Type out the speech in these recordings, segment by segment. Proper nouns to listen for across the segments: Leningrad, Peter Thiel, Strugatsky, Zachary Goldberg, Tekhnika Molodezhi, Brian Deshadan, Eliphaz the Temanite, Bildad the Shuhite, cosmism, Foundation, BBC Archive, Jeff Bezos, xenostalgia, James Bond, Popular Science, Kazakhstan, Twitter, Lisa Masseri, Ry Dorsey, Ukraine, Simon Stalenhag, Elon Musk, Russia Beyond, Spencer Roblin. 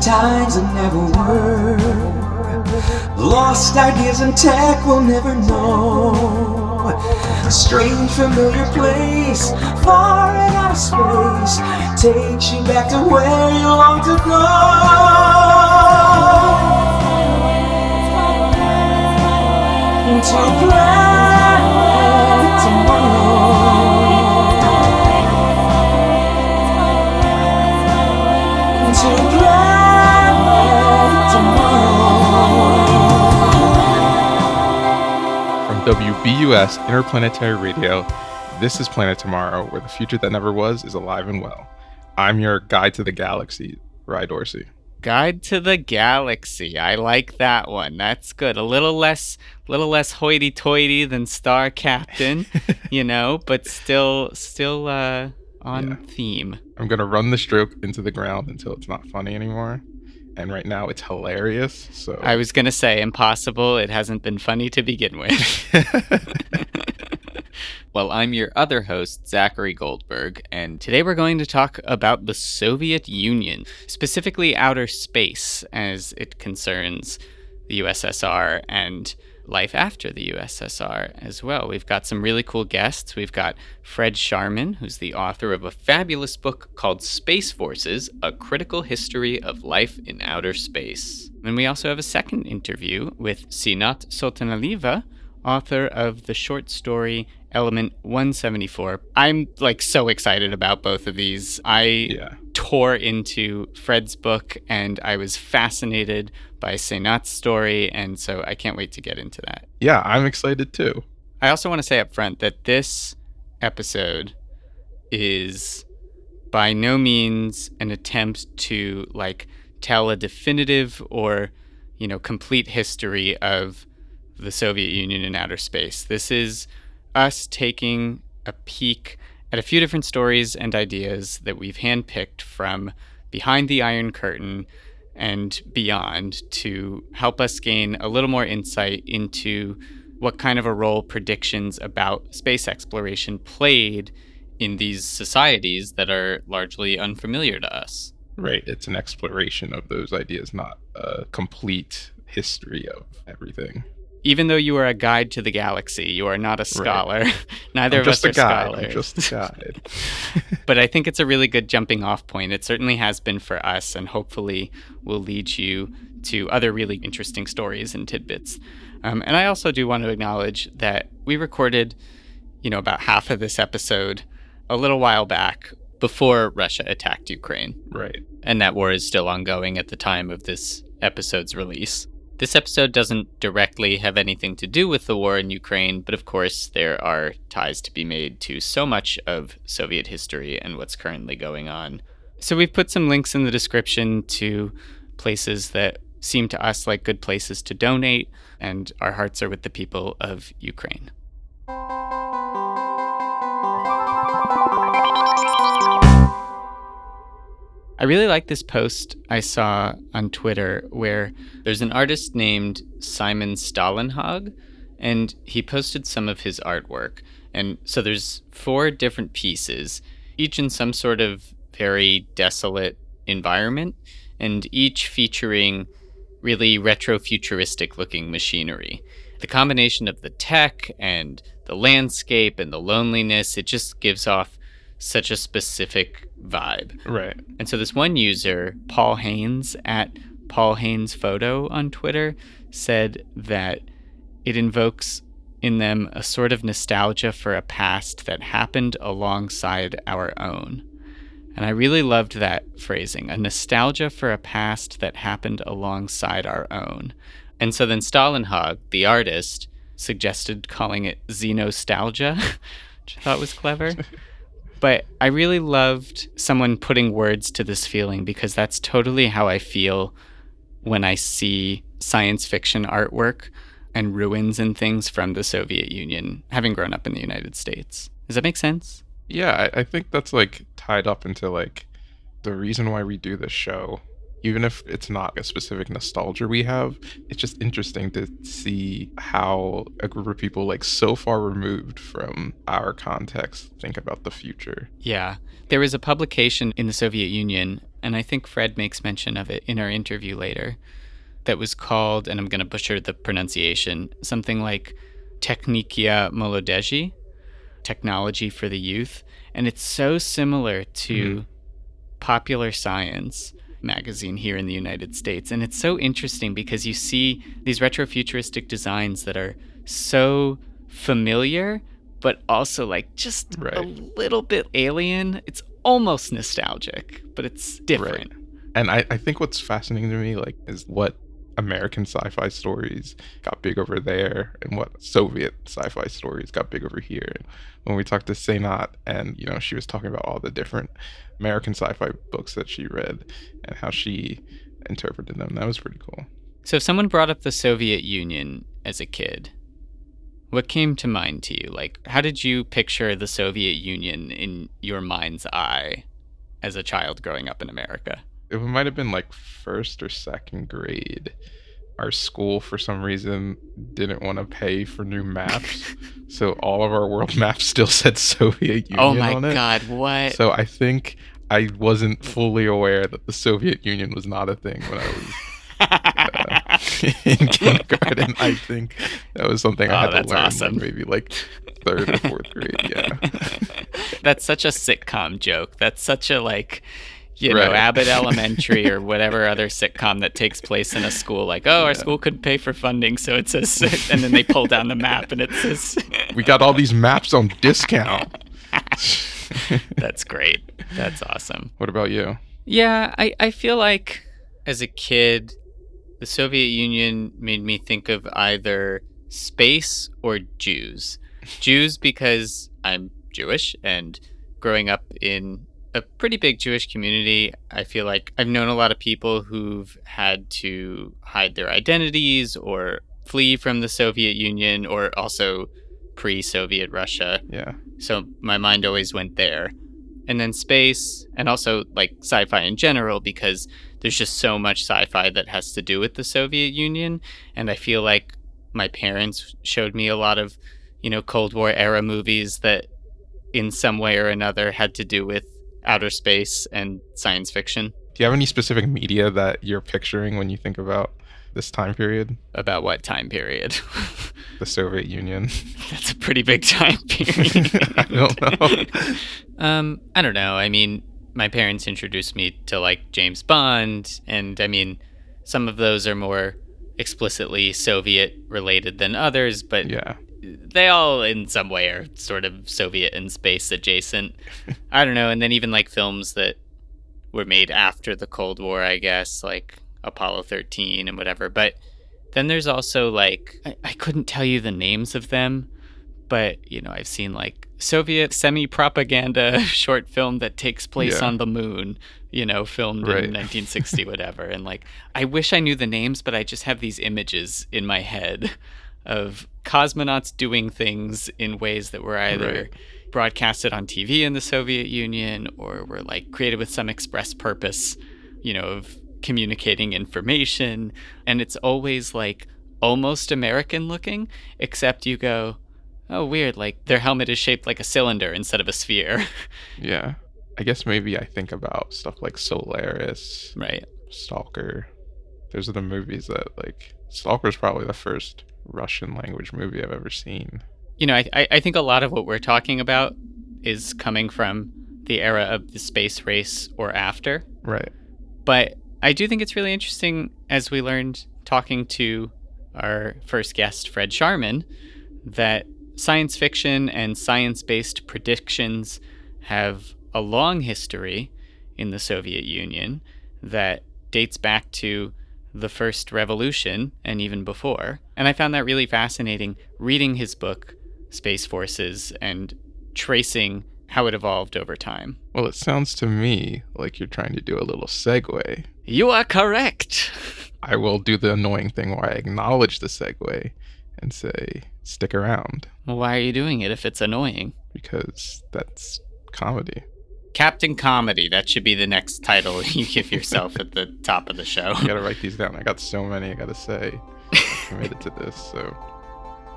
times that never were. Lost ideas and tech we'll never know. A strange familiar place, far in outer space, takes you back to where you long to go. Into a planet tomorrow. To a planet tomorrow. From WBUS Interplanetary Radio, this is Planet Tomorrow, where the future that never was is alive and well. I'm your guide to the galaxy, Ry Dorsey. Guide to the galaxy. I like that one. That's good. A little less hoity-toity than Star Captain, you know, but still on theme. I'm going to run the stroke into the ground until it's not funny anymore. And right now it's hilarious. So I was going to say impossible. It hasn't been funny to begin with. Well, I'm your other host, Zachary Goldberg, and today we're going to talk about the Soviet Union, specifically outer space as it concerns the USSR and life after the USSR as well. We've got some really cool guests. We've got Fred Scharmen, who's the author of a fabulous book called Space Forces, A Critical History of Life in Outer Space. And we also have a second interview with Sinat Sultanalieva, author of the short story Element 174. I'm like so excited about both of these. I tore into Fred's book and I was fascinated by Sinat's story, and so I can't wait to get into that. Yeah, I'm excited too. I also want to say up front that this episode is by no means an attempt to like tell a definitive or, you know, complete history of the Soviet Union in outer space. This is us taking a peek at a few different stories and ideas that we've handpicked from behind the Iron Curtain and beyond to help us gain a little more insight into what kind of a role predictions about space exploration played in these societies that are largely unfamiliar to us. Right. It's an exploration of those ideas, not a complete history of everything. Even though you are a guide to the galaxy, you are not a scholar. Right. Neither of us are scholars. I'm just a guide. But I think it's a really good jumping off point. It certainly has been for us, and hopefully will lead you to other really interesting stories and tidbits. And I also do want to acknowledge that we recorded, you know, about half of this episode a little while back before Russia attacked Ukraine. Right. And that war is still ongoing at the time of this episode's release. This episode doesn't directly have anything to do with the war in Ukraine, but of course there are ties to be made to so much of Soviet history and what's currently going on. So we've put some links in the description to places that seem to us like good places to donate, and our hearts are with the people of Ukraine. I really like this post I saw on Twitter where there's an artist named Simon Stalenhag, and he posted some of his artwork. And so there's 4 different pieces, each in some sort of very desolate environment, and each featuring really retro-futuristic looking machinery. The combination of the tech and the landscape and the loneliness, it just gives off such a specific vibe. Right. And so this one user, Paul Haynes, at Paul Haynes Photo on Twitter, said that it invokes in them a sort of nostalgia for a past that happened alongside our own. And I really loved that phrasing, a nostalgia for a past that happened alongside our own. And so then Stalenhag, the artist, suggested calling it xenostalgia, which I thought was clever. But I really loved someone putting words to this feeling, because that's totally how I feel when I see science fiction artwork and ruins and things from the Soviet Union, having grown up in the United States. Does that make sense? Yeah, I think that's like tied up into like the reason why we do this show. Even if it's not a specific nostalgia we have, it's just interesting to see how a group of people like so far removed from our context think about the future. Yeah. There was a publication in the Soviet Union and I think Fred makes mention of it in our interview later, that was called, and I'm going to butcher the pronunciation, something like Tekhnika Molodezhi, technology for the youth. And it's so similar to Popular Science magazine here in the United States. And it's so interesting because you see these retrofuturistic designs that are so familiar, but also like just a little bit alien. It's almost nostalgic, but it's different. Right. And I think what's fascinating to me, like, is what American sci-fi stories got big over there and what Soviet sci-fi stories got big over here. When we talked to Sinat, and, you know, she was talking about all the different American sci-fi books that she read and how she interpreted them. That was pretty cool. So if someone brought up the Soviet Union as a kid, what came to mind to you? Like, how did you picture the Soviet Union in your mind's eye as a child growing up in America? It might have been like first or second grade. Our school, for some reason, didn't want to pay for new maps. So all of our world maps still said Soviet Union on it. Oh my God, what? So I think I wasn't fully aware that the Soviet Union was not a thing when I was in kindergarten. I think that was something I had to learn when maybe like third or fourth grade, yeah. That's such a sitcom joke. That's such a like... You know, Abbott Elementary or whatever other sitcom that takes place in a school, like, oh, our school couldn't pay for funding, so it says, and then they pull down the map and it says, we got all these maps on discount. That's great. That's awesome. What about you? Yeah, I feel like as a kid, the Soviet Union made me think of either space or Jews. Jews because I'm Jewish, and growing up in a pretty big Jewish community, I feel like I've known a lot of people who've had to hide their identities or flee from the Soviet Union or also pre-Soviet Russia. Yeah. So my mind always went there. And then space, and also like sci-fi in general, because there's just so much sci-fi that has to do with the Soviet Union. And I feel like my parents showed me a lot of, you know, Cold War era movies that in some way or another had to do with outer space and science fiction. Do you have any specific media that you're picturing when you think about this time period? About what time period? The Soviet Union. That's a pretty big time period. I don't know. I don't know. I mean, my parents introduced me to like James Bond, and I mean, some of those are more explicitly Soviet related than others, but yeah, they all in some way are sort of Soviet and space adjacent. I don't know. And then even like films that were made after the Cold War, I guess, like Apollo 13 and whatever. But then there's also like, I couldn't tell you the names of them, but, you know, I've seen like Soviet semi-propaganda short film that takes place on the moon, you know, filmed in 1960, whatever. And like, I wish I knew the names, but I just have these images in my head of cosmonauts doing things in ways that were either broadcasted on TV in the Soviet Union or were like created with some express purpose, you know, of communicating information. And it's always like almost American looking, except you go, oh, weird, like their helmet is shaped like a cylinder instead of a sphere. Yeah. I guess maybe I think about stuff like Solaris, Stalker. Those are the movies that like Stalker's probably the first Russian language movie I've ever seen. You know, I think a lot of what we're talking about is coming from the era of the space race or after. Right. But I do think it's really interesting, as we learned talking to our first guest, Fred Scharmen, that science fiction and science-based predictions have a long history in the Soviet Union that dates back to the first revolution and even before. And I found that really fascinating reading his book, Space Forces, and tracing how it evolved over time. Well, it sounds to me like you're trying to do a little segue. You are correct. I will do the annoying thing where I acknowledge the segue and say, stick around. Well, why are you doing it if it's annoying? Because that's comedy. Captain Comedy, that should be the next title you give yourself at the top of the show. I gotta write these down. I got so many I gotta say. I committed to this, so.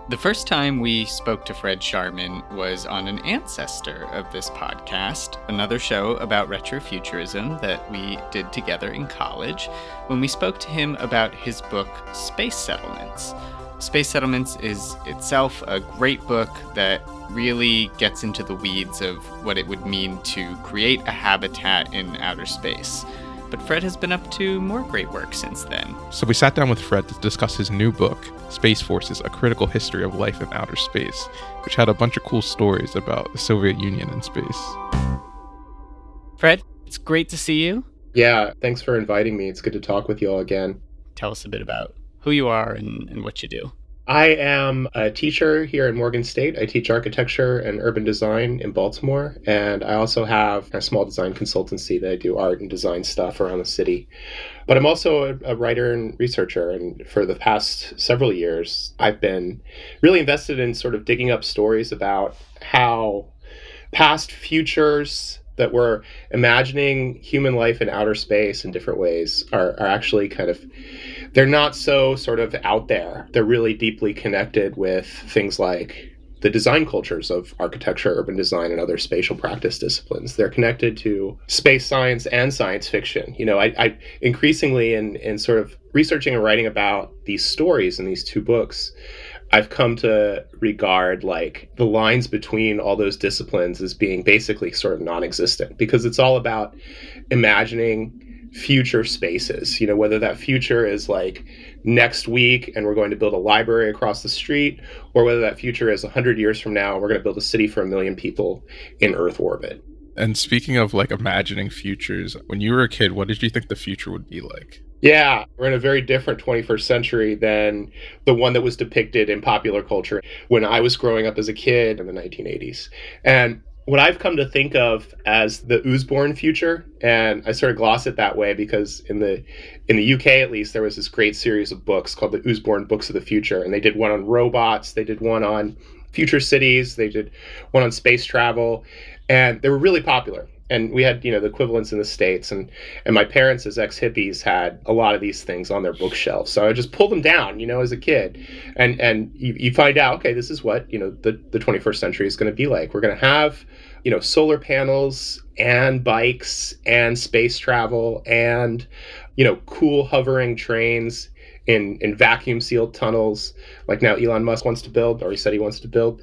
The first time we spoke to Fred Scharmen was on an ancestor of this podcast, another show about retrofuturism that we did together in college, when we spoke to him about his book, Space Settlements. Space Settlements is itself a great book that really gets into the weeds of what it would mean to create a habitat in outer space. But Fred has been up to more great work since then. So we sat down with Fred to discuss his new book, Space Forces, A Critical History of Life in Outer Space, which had a bunch of cool stories about the Soviet Union and space. Fred, it's great to see you. Yeah, thanks for inviting me. It's good to talk with you all again. Tell us a bit about who you are and what you do. I am a teacher here at Morgan State. I teach architecture and urban design in Baltimore, and I also have a small design consultancy that I do art and design stuff around the city. But I'm also a writer and researcher, and for the past several years, I've been really invested in sort of digging up stories about how past futures that we're imagining human life in outer space in different ways are actually kind of, they're not so sort of out there. They're really deeply connected with things like the design cultures of architecture, urban design, and other spatial practice disciplines. They're connected to space science and science fiction. You know, I increasingly in sort of researching and writing about these stories in these two books, I've come to regard like the lines between all those disciplines as being basically sort of non-existent, because it's all about imagining future spaces, you know, whether that future is like next week and we're going to build a library across the street, or whether that future is 100 years from now, and we're going to build a city for 1 million people in Earth orbit. And speaking of like imagining futures, when you were a kid, what did you think the future would be like? Yeah, we're in a very different 21st century than the one that was depicted in popular culture when I was growing up as a kid in the 1980s. And what I've come to think of as the Usborne future, and I sort of gloss it that way because in the UK, at least, there was this great series of books called the Usborne Books of the Future, and they did one on robots, they did one on future cities, they did one on space travel, and they were really popular. And we had, you know, the equivalents in the States. And my parents, as ex-hippies, had a lot of these things on their bookshelves. So I would just pull them down, you know, as a kid. And you find out, okay, this is what, you know, the 21st century is going to be like. We're going to have, you know, solar panels and bikes and space travel and, you know, cool hovering trains in vacuum-sealed tunnels, like now Elon Musk wants to build, or he said he wants to build,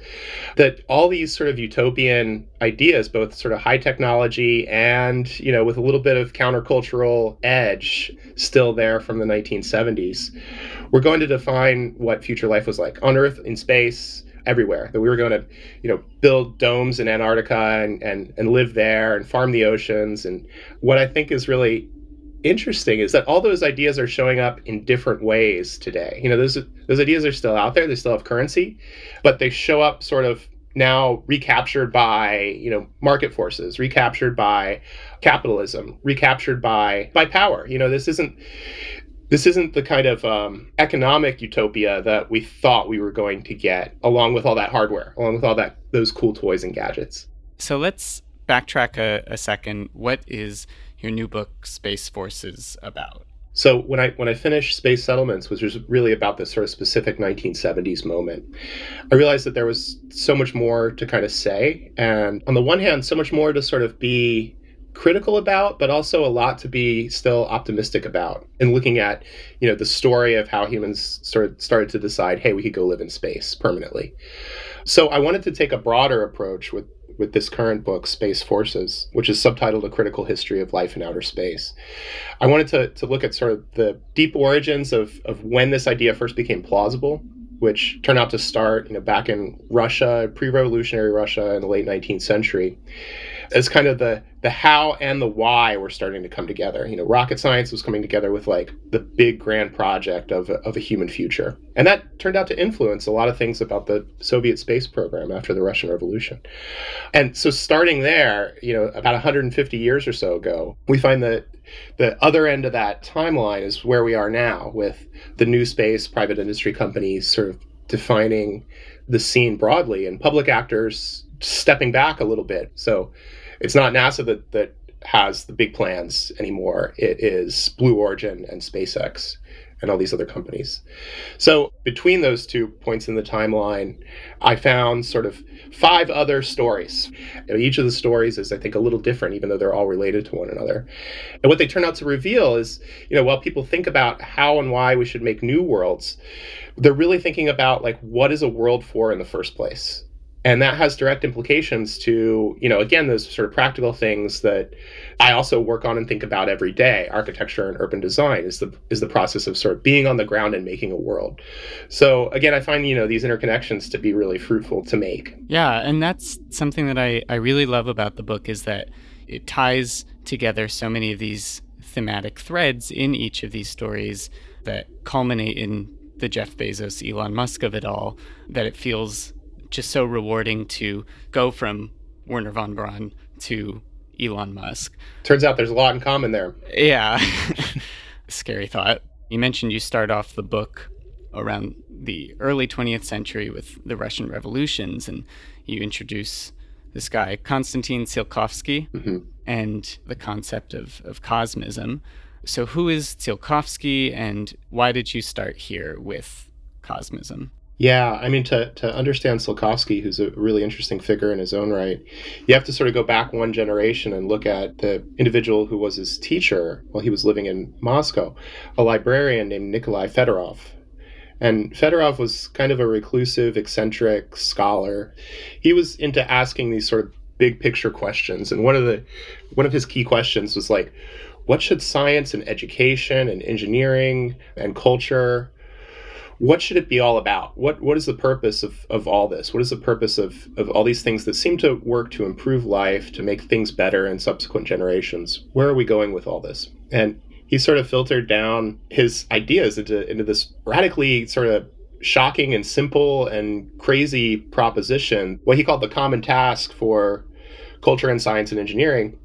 that all these sort of utopian ideas, both sort of high technology and, you know, with a little bit of countercultural edge still there from the 1970s, we're going to define what future life was like on Earth, in space, everywhere. That we were going to, you know, build domes in Antarctica and live there and farm the oceans. And what I think is really interesting is that all those ideas are showing up in different ways today. You know, those ideas are still out there, they still have currency, but they show up sort of now recaptured by, you know, market forces, recaptured by capitalism, recaptured by power. You know, this isn't the kind of economic utopia that we thought we were going to get, along with all that hardware, along with all that those cool toys and gadgets. So let's backtrack a second. What is your new book, Space Forces, about? So when I finished Space Settlements, which was really about this sort of specific 1970s moment, I realized that there was so much more to kind of say. And on the one hand, so much more to sort of be critical about, but also a lot to be still optimistic about. And looking at, you know, the story of how humans sort of started to decide, hey, we could go live in space permanently. So I wanted to take a broader approach with this current book, Space Forces, which is subtitled A Critical History of Life in Outer Space. I wanted to look at sort of the deep origins of when this idea first became plausible, which turned out to start, you know, back in Russia, pre-revolutionary Russia in the late 19th century, as kind of the how and the why were starting to come together. You know, rocket science was coming together with like the big grand project of a human future. And that turned out to influence a lot of things about the Soviet space program after the Russian Revolution. And so starting there, you know, about 150 years or so ago, we find that the other end of that timeline is where we are now, with the new space private industry companies sort of defining the scene broadly and public actors stepping back a little bit. So it's not NASA that has the big plans anymore. It is Blue Origin and SpaceX. and all these other companies. So between those two points in the timeline, I found sort of 5 other stories. Each of the stories is, I think, a little different, even though they're all related to one another. And what they turn out to reveal is, while people think about how and why we should make new worlds, they're really thinking about, like, what is a world for in the first place? And that has direct implications to, again, those sort of practical things that I also work on and think about every day. Architecture and urban design is the process of sort of being on the ground and making a world. So again, I find, these interconnections to be really fruitful to make. Yeah, and that's something that I really love about the book, is that it ties together so many of these thematic threads in each of these stories that culminate in the Jeff Bezos, Elon Musk of it all, that it feels just so rewarding to go from Wernher von Braun to Elon Musk. Turns out there's a lot in common there. Yeah. Scary thought. You mentioned you start off the book around the early 20th century with the Russian revolutions, and you introduce this guy, Konstantin Tsiolkovsky, mm-hmm. and the concept of cosmism. So who is Tsiolkovsky, and why did you start here with cosmism? Yeah, I mean, to understand Tsiolkovsky, who's a really interesting figure in his own right, you have to sort of go back one generation and look at the individual who was his teacher while he was living in Moscow, a librarian named Nikolai Fedorov. And Fedorov was kind of a reclusive, eccentric scholar. He was into asking these sort of big picture questions. And one of his key questions was, like, what should science and education and engineering and culture, what should it be all about? What is the purpose of all this? What is the purpose of all these things that seem to work to improve life, to make things better in subsequent generations? Where are we going with all this? And he sort of filtered down his ideas into this radically sort of shocking and simple and crazy proposition. What he called the common task for culture and science and engineering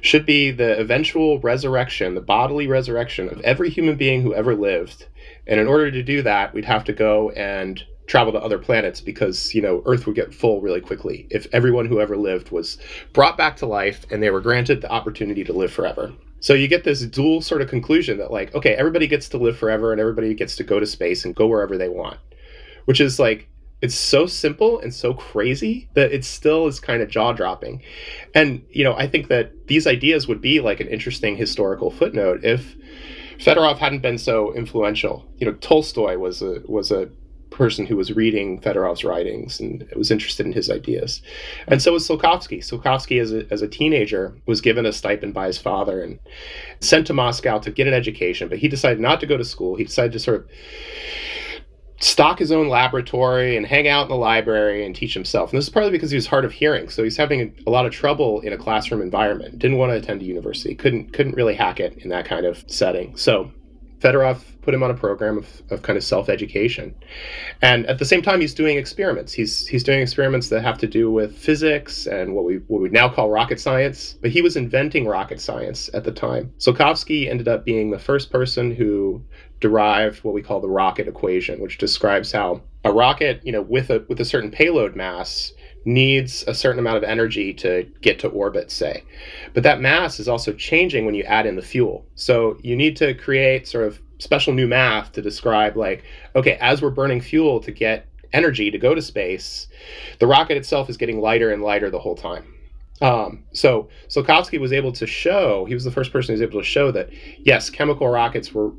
should be the eventual resurrection, the bodily resurrection of every human being who ever lived. And in order to do that, we'd have to go and travel to other planets because, Earth would get full really quickly if everyone who ever lived was brought back to life and they were granted the opportunity to live forever. So you get this dual sort of conclusion that, like, okay, everybody gets to live forever and everybody gets to go to space and go wherever they want, which is, like, it's so simple and so crazy that it still is kind of jaw-dropping. And, I think that these ideas would be like an interesting historical footnote if Fedorov hadn't been so influential. Tolstoy was a person who was reading Fedorov's writings and was interested in his ideas. And so was Tsiolkovsky. Tsiolkovsky, as a teenager, was given a stipend by his father and sent to Moscow to get an education. But he decided not to go to school. He decided to sort of stock his own laboratory and hang out in the library and teach himself. And this is partly because he was hard of hearing, so he's having a lot of trouble in a classroom environment. Didn't want to attend a university, couldn't really hack it in that kind of setting. So Fedorov put him on a program of kind of self-education. And at the same time, he's doing experiments. He's doing experiments that have to do with physics and what we now call rocket science. But he was inventing rocket science at the time. Tsiolkovsky ended up being the first person who derived what we call the rocket equation, which describes how a rocket, with a certain payload mass, needs a certain amount of energy to get to orbit, say. But that mass is also changing when you add in the fuel. So you need to create sort of special new math to describe, like, okay, as we're burning fuel to get energy to go to space, the rocket itself is getting lighter and lighter the whole time. So Tsiolkovsky was able to show, he was the first person who was able to show that, yes, chemical rockets were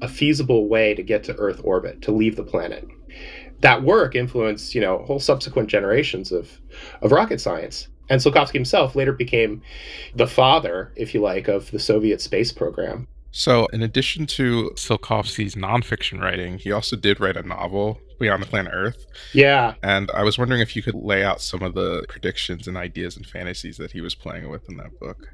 a feasible way to get to Earth orbit, to leave the planet. That work influenced, whole subsequent generations of rocket science. And Tsiolkovsky himself later became the father, if you like, of the Soviet space program. So in addition to Tsiolkovsky's nonfiction writing, he also did write a novel, Beyond the Planet Earth. Yeah. And I was wondering if you could lay out some of the predictions and ideas and fantasies that he was playing with in that book.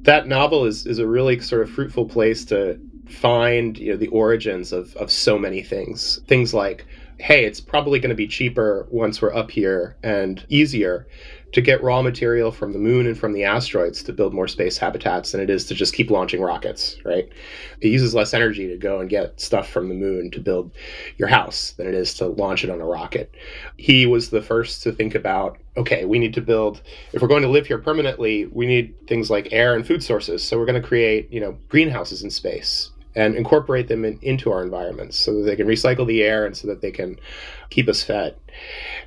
That novel is a really sort of fruitful place to find, the origins of so many things. Things like, hey, it's probably going to be cheaper once we're up here and easier to get raw material from the moon and from the asteroids to build more space habitats than it is to just keep launching rockets, right? It uses less energy to go and get stuff from the moon to build your house than it is to launch it on a rocket. He was the first to think about, okay, we need to build, if we're going to live here permanently, we need things like air and food sources. So we're going to create, greenhouses in space. and incorporate them into our environments so that they can recycle the air and so that they can keep us fed.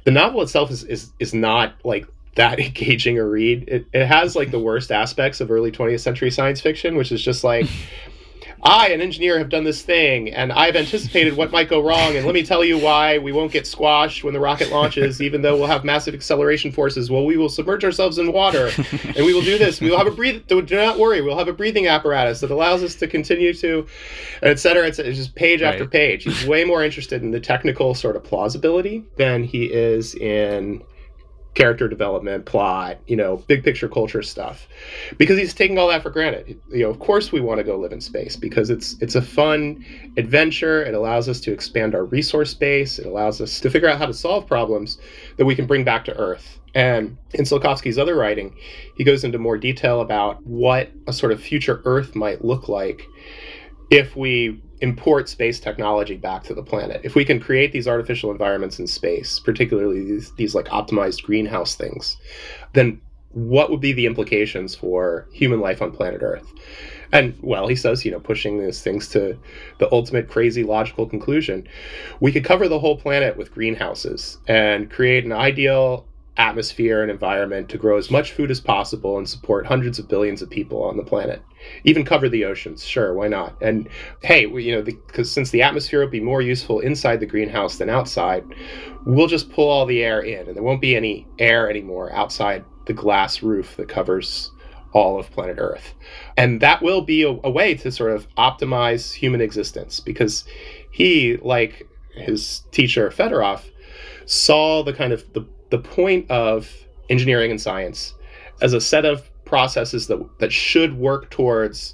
The novel itself is not like that engaging a read. It has like the worst aspects of early 20th century science fiction, which is just like, I, an engineer, have done this thing, and I've anticipated what might go wrong, and let me tell you why we won't get squashed when the rocket launches, even though we'll have massive acceleration forces. Well, we will submerge ourselves in water, and we will do this. We will have do not worry, we'll have a breathing apparatus that allows us to continue to, et cetera, et cetera. It's just page after page. He's way more interested in the technical sort of plausibility than he is in character development, plot, big picture culture stuff, because he's taking all that for granted. Of course we want to go live in space because it's a fun adventure. It allows us to expand our resource base. It allows us to figure out how to solve problems that we can bring back to Earth. And in Tsiolkovsky's other writing, he goes into more detail about what a sort of future Earth might look like if we import space technology back to the planet. If we can create these artificial environments in space, particularly these like optimized greenhouse things, then what would be the implications for human life on planet Earth? And well, he says, pushing these things to the ultimate crazy logical conclusion, we could cover the whole planet with greenhouses and create an ideal atmosphere and environment to grow as much food as possible and support hundreds of billions of people on the planet. Even cover the oceans, sure, why not? And hey, because since the atmosphere would be more useful inside the greenhouse than outside, we'll just pull all the air in, and there won't be any air anymore outside the glass roof that covers all of planet Earth. And that will be a way to sort of optimize human existence, because he, like his teacher Fedorov, saw the kind of the point of engineering and science as a set of processes that should work towards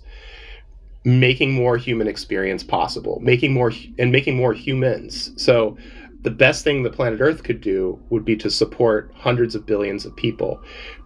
making more human experience possible, making more humans. So the best thing the planet Earth could do would be to support hundreds of billions of people,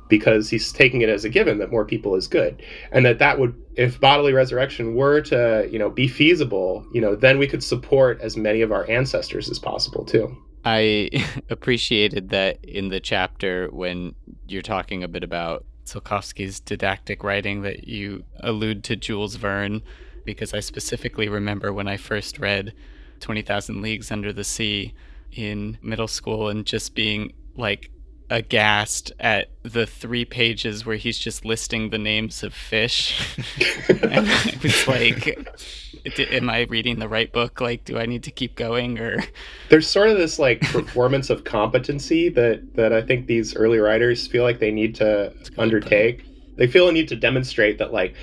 because he's taking it as a given that more people is good, and that would, if bodily resurrection were to, be feasible, then we could support as many of our ancestors as possible too. I appreciated that in the chapter when you're talking a bit about Tsiolkovsky's didactic writing that you allude to Jules Verne, because I specifically remember when I first read 20,000 Leagues Under the Sea in middle school and just being like aghast at the 3 pages where he's just listing the names of fish. And I was like, am I reading the right book? Like, do I need to keep going? Or there's sort of this like performance of competency that I think these early writers feel like they need to undertake. They feel a need to demonstrate that, like,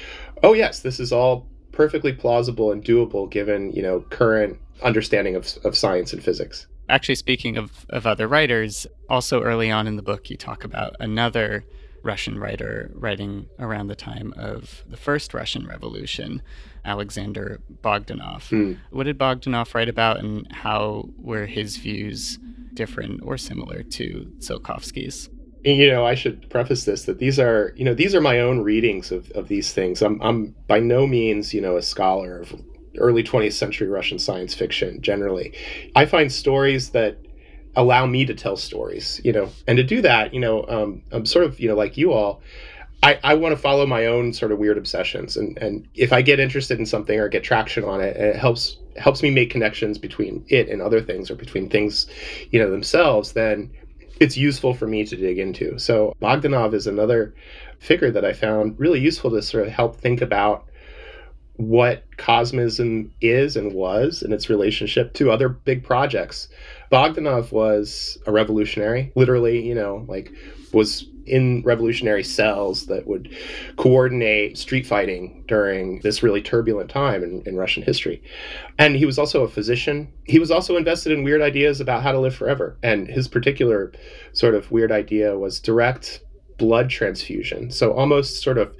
oh yes, this is all perfectly plausible and doable given, current understanding of science and physics. Actually, speaking of other writers, also early on in the book, you talk about another Russian writer writing around the time of the first Russian Revolution, Alexander Bogdanov. What did Bogdanov write about, and how were his views different or similar to Tsiolkovsky's? I should preface this that these are my own readings of these things. I'm by no means, a scholar of early 20th century Russian science fiction generally. I find stories that allow me to tell stories, and to do that, I'm sort of, like you all, I want to follow my own sort of weird obsessions. And if I get interested in something or get traction on it, it helps me make connections between it and other things, or between things, themselves, then it's useful for me to dig into. So Bogdanov is another figure that I found really useful to sort of help think about what Cosmism is and was and its relationship to other big projects. Bogdanov was a revolutionary, literally, was in revolutionary cells that would coordinate street fighting during this really turbulent time in Russian history. And he was also a physician. He was also invested in weird ideas about how to live forever. And his particular sort of weird idea was direct blood transfusion. So almost sort of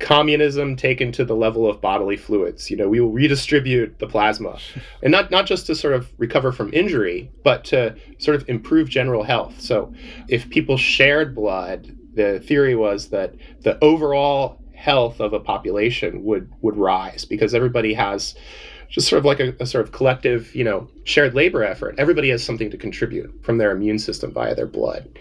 communism taken to the level of bodily fluids. We will redistribute the plasma, and not just to sort of recover from injury, but to sort of improve general health. So if people shared blood, the theory was that the overall health of a population would rise, because everybody has just sort of like a sort of collective, shared labor effort. Everybody has something to contribute from their immune system via their blood,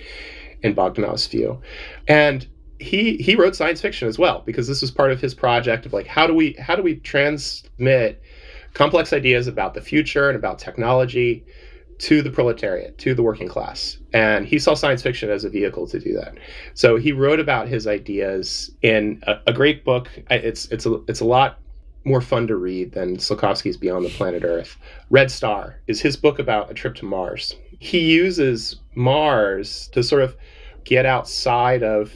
in Bogdanov's view. And he wrote science fiction as well, because this was part of his project of like, how do we transmit complex ideas about the future and about technology to the proletariat, to the working class. And he saw science fiction as a vehicle to do that. So he wrote about his ideas in a great book. It's a lot more fun to read than Tsiolkovsky's Beyond the Planet Earth. Red Star is his book about a trip to Mars. He uses Mars to sort of get outside of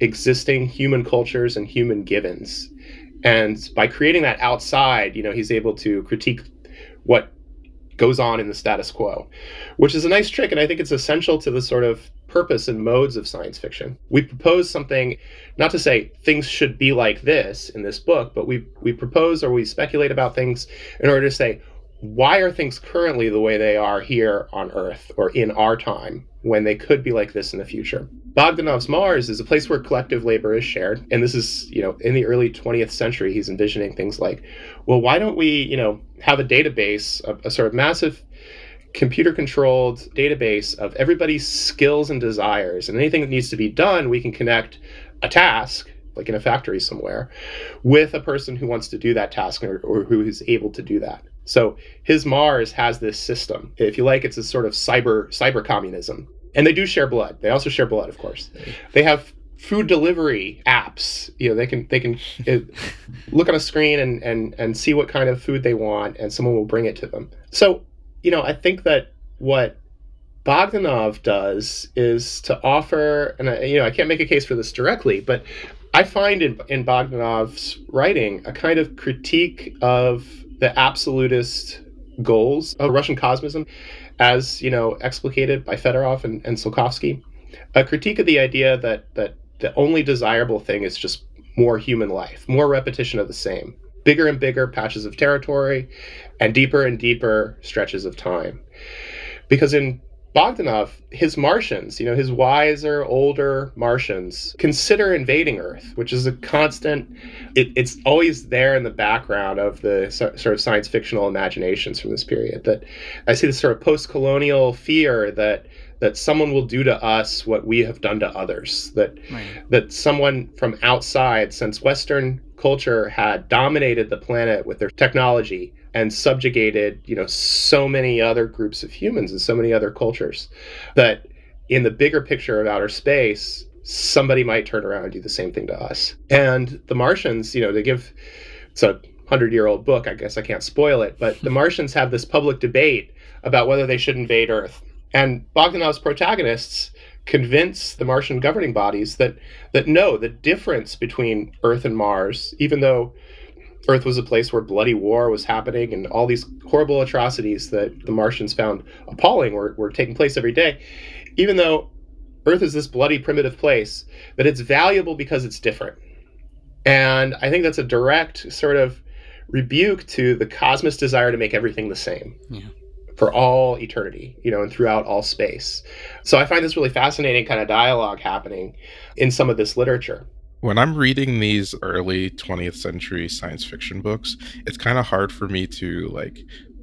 existing human cultures and human givens. And by creating that outside, he's able to critique what goes on in the status quo, which is a nice trick. And I think it's essential to the sort of purpose and modes of science fiction. We propose something, not to say things should be like this in this book, but we propose or we speculate about things in order to say, why are things currently the way they are here on Earth or in our time when they could be like this in the future? Bogdanov's Mars is a place where collective labor is shared. And this is, in the early 20th century, he's envisioning things like, well, why don't we, have a database, a sort of massive computer-controlled database of everybody's skills and desires. And anything that needs to be done, we can connect a task, like in a factory somewhere, with a person who wants to do that task or who is able to do that. So his Mars has this system. If you like, it's a sort of cyber communism. And they do share blood. They also share blood, of course. They have food delivery apps. They can look on a screen and see what kind of food they want, and someone will bring it to them. So, I think that what Bogdanov does is to offer, and I can't make a case for this directly, but I find in Bogdanov's writing a kind of critique of the absolutist goals of Russian cosmism, as explicated by Fedorov and Tsiolkovsky, a critique of the idea that the only desirable thing is just more human life, more repetition of the same, bigger and bigger patches of territory, and deeper stretches of time. Because in Bogdanov, his Martians, his wiser, older Martians, consider invading Earth, which is a constant, it's always there in the background of the sort of science fictional imaginations from this period. That I see this sort of post-colonial fear that someone will do to us what we have done to others, that someone from outside, since Western culture had dominated the planet with their technology and subjugated, so many other groups of humans and so many other cultures, that in the bigger picture of outer space, somebody might turn around and do the same thing to us. And the Martians, it's a 100-year-old book, I guess I can't spoil it, but the Martians have this public debate about whether they should invade Earth. And Bogdanov's protagonists convince the Martian governing bodies that no, the difference between Earth and Mars, even though Earth was a place where bloody war was happening and all these horrible atrocities that the Martians found appalling were taking place every day, even though Earth is this bloody primitive place, that it's valuable because it's different. And I think that's a direct sort of rebuke to the cosmist desire to make everything the same. Yeah. For all eternity, and throughout all space. So I find this really fascinating kind of dialogue happening in some of this literature. When I'm reading these early 20th century science fiction books, it's kind of hard for me to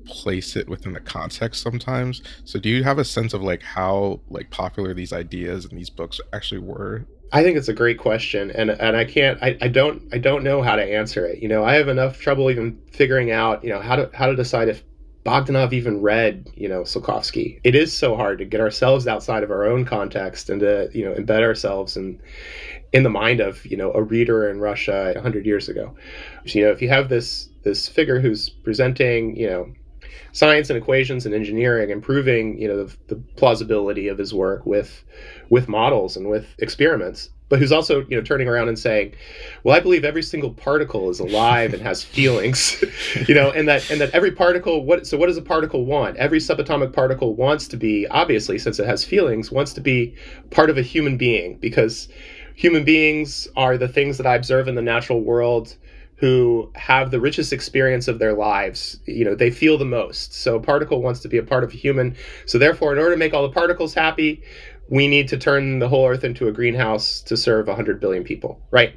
place it within the context sometimes. So do you have a sense of how popular these ideas and these books actually were? I think it's a great question, and I don't know how to answer it. I have enough trouble even figuring out, how to decide if Bogdanov even read, Tsiolkovsky. It is so hard to get ourselves outside of our own context and to, embed ourselves in the mind of, a reader in Russia 100 years ago. So, if you have this figure who's presenting, science and equations and engineering and proving, the plausibility of his work with models and with experiments, but who's also, turning around and saying, well, I believe every single particle is alive and has feelings, and that every particle, what does a particle want? Every subatomic particle wants to be, obviously, since it has feelings, wants to be part of a human being, because human beings are the things that I observe in the natural world who have the richest experience of their lives. They feel the most. So a particle wants to be a part of a human. So therefore, in order to make all the particles happy, we need to turn the whole Earth into a greenhouse to serve 100 billion people, right?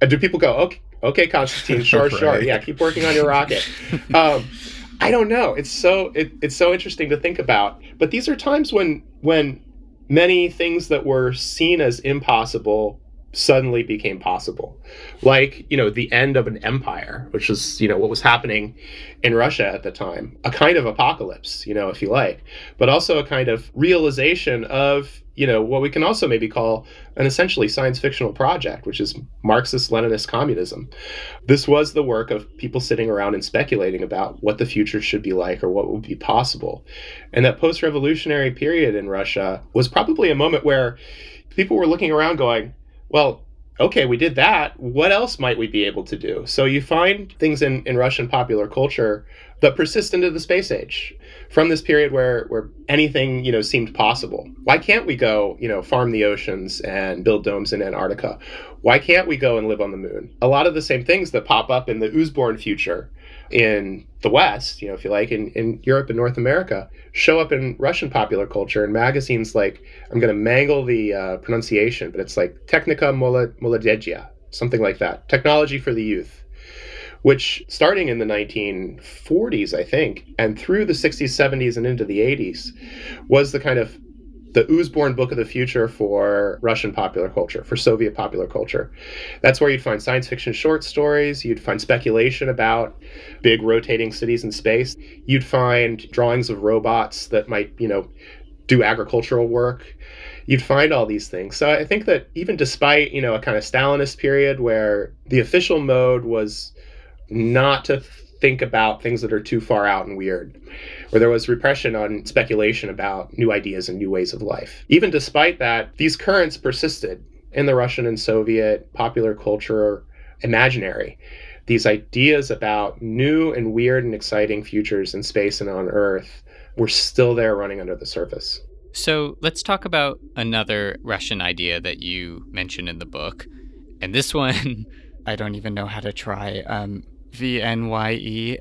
And do people go, okay, Konstantin, sure, right. Sure, yeah, keep working on your rocket. I don't know. It's so interesting to think about. But these are times when many things that were seen as impossible suddenly became possible. Like, you know, the end of an empire, which is, you know, what was happening in Russia at the time, a kind of apocalypse, you know, if you like, but also a kind of realization of, you know, what we can also maybe call an essentially science fictional project, which is Marxist-Leninist communism. This was the work of people sitting around and speculating about what the future should be like or what would be possible. And that post-revolutionary period in Russia was probably a moment where people were looking around going, well, okay, we did that. What else might we be able to do? So you find things in Russian popular culture that persist into the space age from this period where anything, you know, seemed possible. Why can't we go, you know, farm the oceans and build domes in Antarctica? Why can't we go and live on the moon? A lot of the same things that pop up in the Usborne future in the West, you know, if you like, in Europe and North America, show up in Russian popular culture in magazines like, I'm going to mangle the pronunciation, but it's like Tekhnika Molodezhi, something like that, Technology for the Youth, which starting in the 1940s, I think, and through the 60s, 70s, and into the 80s, was the kind of the Usborne Book of the Future for Russian popular culture, for Soviet popular culture. That's where you'd find science fiction short stories, you'd find speculation about big rotating cities in space, you'd find drawings of robots that might, you know, do agricultural work. You'd find all these things. So I think that even despite, you know, a kind of Stalinist period where the official mode was not to think about things that are too far out and weird, where there was repression on speculation about new ideas and new ways of life. Even despite that, these currents persisted in the Russian and Soviet popular culture imaginary. These ideas about new and weird and exciting futures in space and on Earth were still there running under the surface. So let's talk about another Russian idea that you mention in the book. And this one, I don't even know how to try. V-N-Y-E.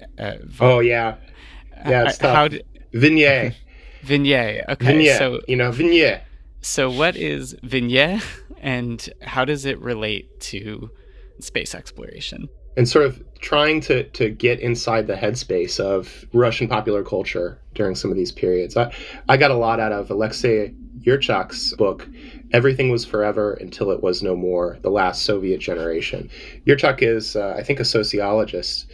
Oh, yeah. Yeah, it's tough. Vignette. Vignette. Okay. Vignette. So, you know, vignette. So what is vignette and how does it relate to space exploration? And sort of trying to get inside the headspace of Russian popular culture during some of these periods. I got a lot out of Alexei Yurchak's book, Everything Was Forever Until It Was No More, The Last Soviet Generation. Yurchak is, I think, a sociologist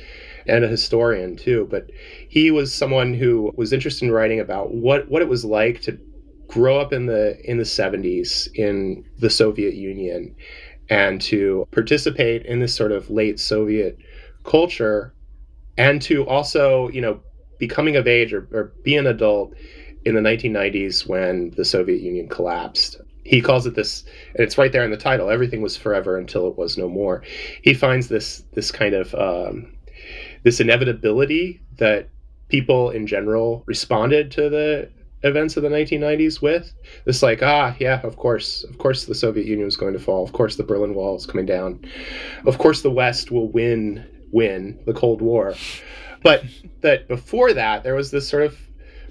and a historian too, but he was someone who was interested in writing about what it was like to grow up in the 70s in the Soviet Union and to participate in this sort of late Soviet culture and to also, you know, becoming of age or be an adult in the 1990s when the Soviet Union collapsed. He calls it this, and it's right there in the title, Everything Was Forever Until It Was No More. He finds this kind of, this inevitability that people in general responded to the events of the 1990s with. This like, yeah, of course the Soviet Union was going to fall. Of course the Berlin Wall is coming down. Of course the West will win the Cold War. But that before that, there was this sort of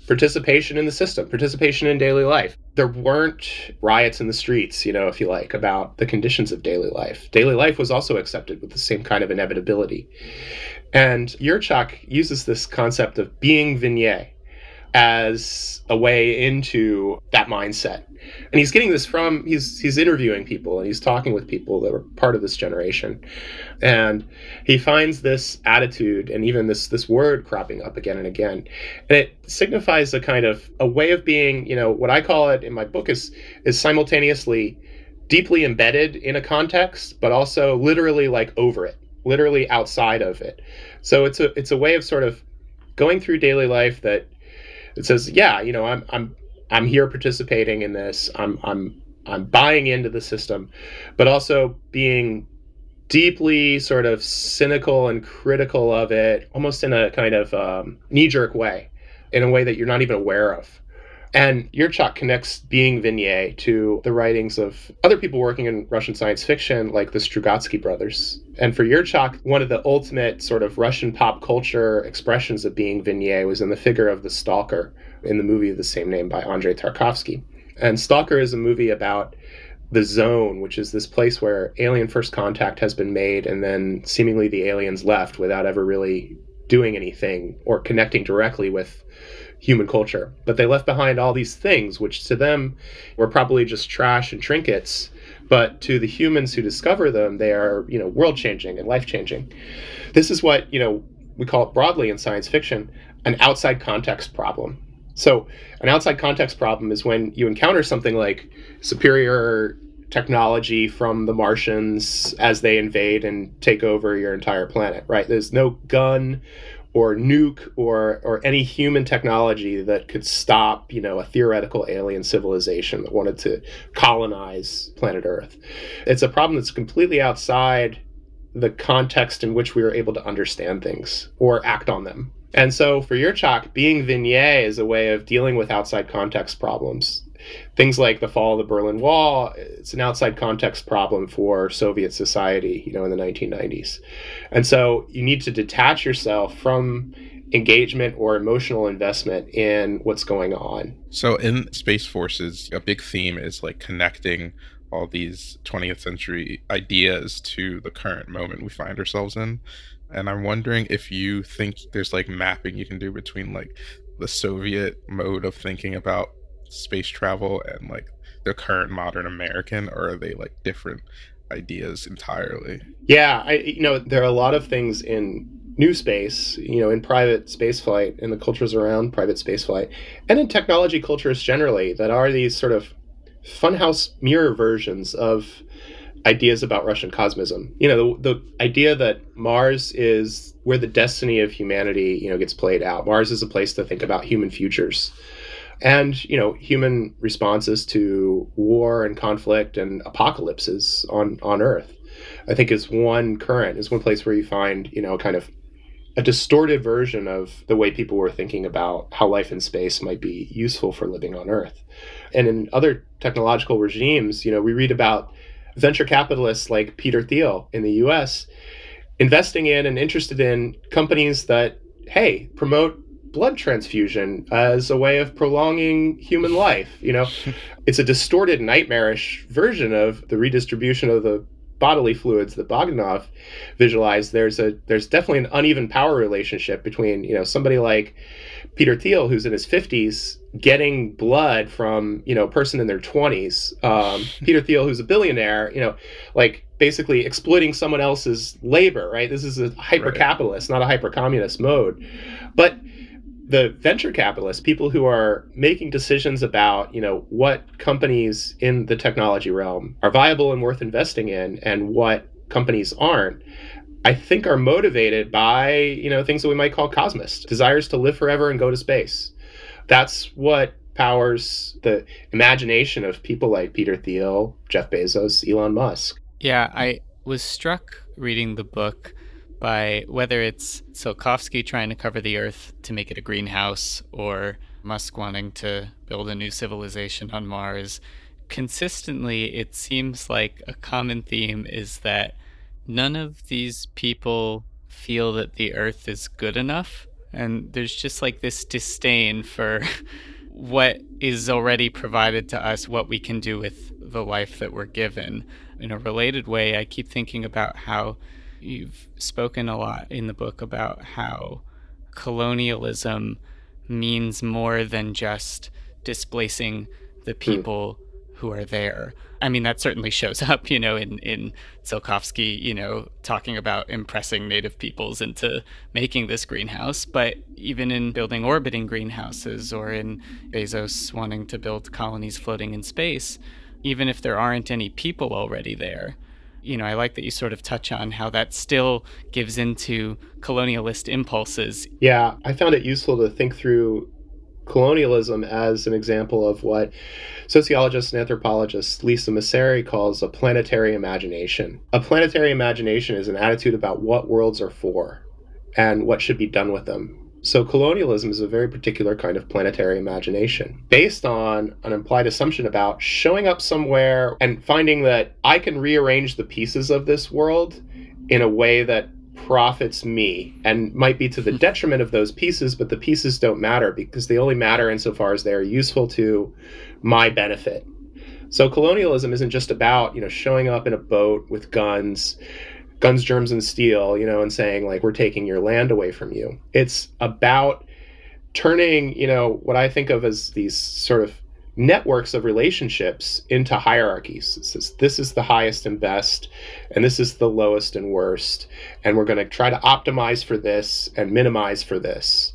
participation in the system, participation in daily life. There weren't riots in the streets, you know, if you like, about the conditions of daily life. Daily life was also accepted with the same kind of inevitability. And Yurchak uses this concept of being vignette as a way into that mindset. And he's getting this from, he's interviewing people and he's talking with people that were part of this generation. And he finds this attitude and even this word cropping up again and again. And it signifies a kind of a way of being, you know, what I call it in my book is simultaneously deeply embedded in a context, but also literally like over it, literally outside of it. So it's a way of sort of going through daily life that it says, yeah, you know, I'm here participating in this. I'm buying into the system, but also being deeply sort of cynical and critical of it, almost in a kind of knee-jerk way, in a way that you're not even aware of. And Yurchak connects being vignette to the writings of other people working in Russian science fiction, like the Strugatsky brothers. And for Yurchak, one of the ultimate sort of Russian pop culture expressions of being vignette was in the figure of the Stalker in the movie of the same name by Andrei Tarkovsky. And Stalker is a movie about the zone, which is this place where alien first contact has been made and then seemingly the aliens left without ever really doing anything or connecting directly with human culture. But they left behind all these things, which to them were probably just trash and trinkets, But to the humans who discover them, they are, you know, world-changing and life-changing. This is what, you know, we call it broadly in science fiction, an outside context problem. So an outside context problem is when you encounter something like superior technology from the Martians as they invade and take over your entire planet, right? There's no gun or nuke or any human technology that could stop, you know, a theoretical alien civilization that wanted to colonize planet Earth. It's a problem that's completely outside the context in which we were able to understand things or act on them. And so for Yurchak, being Vignette is a way of dealing with outside context problems. Things like the fall of the Berlin Wall, it's an outside context problem for Soviet society, you know, in the 1990s. And so you need to detach yourself from engagement or emotional investment in what's going on. So in Space Forces, a big theme is like connecting all these 20th century ideas to the current moment we find ourselves in. And I'm wondering if you think there's like mapping you can do between like the Soviet mode of thinking about space travel and like the current modern American, or are they like different ideas entirely? Yeah, I there are a lot of things in new space, you know, in private spaceflight and the cultures around private spaceflight and in technology cultures generally that are these sort of funhouse mirror versions of ideas about Russian cosmism. You know, the idea that Mars is where the destiny of humanity, you know, gets played out. Mars is a place to think about human futures. And, you know, human responses to war and conflict and apocalypses on Earth, I think is one place where you find, you know, kind of a distorted version of the way people were thinking about how life in space might be useful for living on Earth. And in other technological regimes, you know, we read about venture capitalists like Peter Thiel in the US investing in and interested in companies that, hey, promote blood transfusion as a way of prolonging human life. You know, it's a distorted, nightmarish version of the redistribution of the bodily fluids that Bogdanov visualized. There's definitely an uneven power relationship between, you know, somebody like Peter Thiel, who's in his 50s, getting blood from, you know, a person in their 20s. Peter Thiel, who's a billionaire, you know, like basically exploiting someone else's labor, right? This is a hyper-capitalist, not a hyper-communist mode. But the venture capitalists, people who are making decisions about, you know, what companies in the technology realm are viable and worth investing in and what companies aren't, I think are motivated by, you know, things that we might call cosmists, desires to live forever and go to space. That's what powers the imagination of people like Peter Thiel, Jeff Bezos, Elon Musk. Yeah, I was struck reading the book by whether it's Tsiolkovsky trying to cover the Earth to make it a greenhouse or Musk wanting to build a new civilization on Mars. Consistently, it seems like a common theme is that none of these people feel that the Earth is good enough. And there's just like this disdain for what is already provided to us, what we can do with the life that we're given. In a related way, I keep thinking about how you've spoken a lot in the book about how colonialism means more than just displacing the people who are there. I mean, that certainly shows up, you know, in Tsiolkovsky, you know, talking about impressing native peoples into making this greenhouse, but even in building orbiting greenhouses or in Bezos wanting to build colonies floating in space, even if there aren't any people already there. You know, I like that you sort of touch on how that still gives into colonialist impulses. Yeah, I found it useful to think through colonialism as an example of what sociologist and anthropologist Lisa Masseri calls a planetary imagination. A planetary imagination is an attitude about what worlds are for and what should be done with them. So colonialism is a very particular kind of planetary imagination based on an implied assumption about showing up somewhere and finding that I can rearrange the pieces of this world in a way that profits me and might be to the detriment of those pieces, but the pieces don't matter because they only matter insofar as they're useful to my benefit. So colonialism isn't just about, you know, showing up in a boat with guns, germs, and steel, you know, and saying, like, we're taking your land away from you. It's about turning, you know, what I think of as these sort of networks of relationships into hierarchies. It says, this is the highest and best, and this is the lowest and worst, and we're going to try to optimize for this and minimize for this.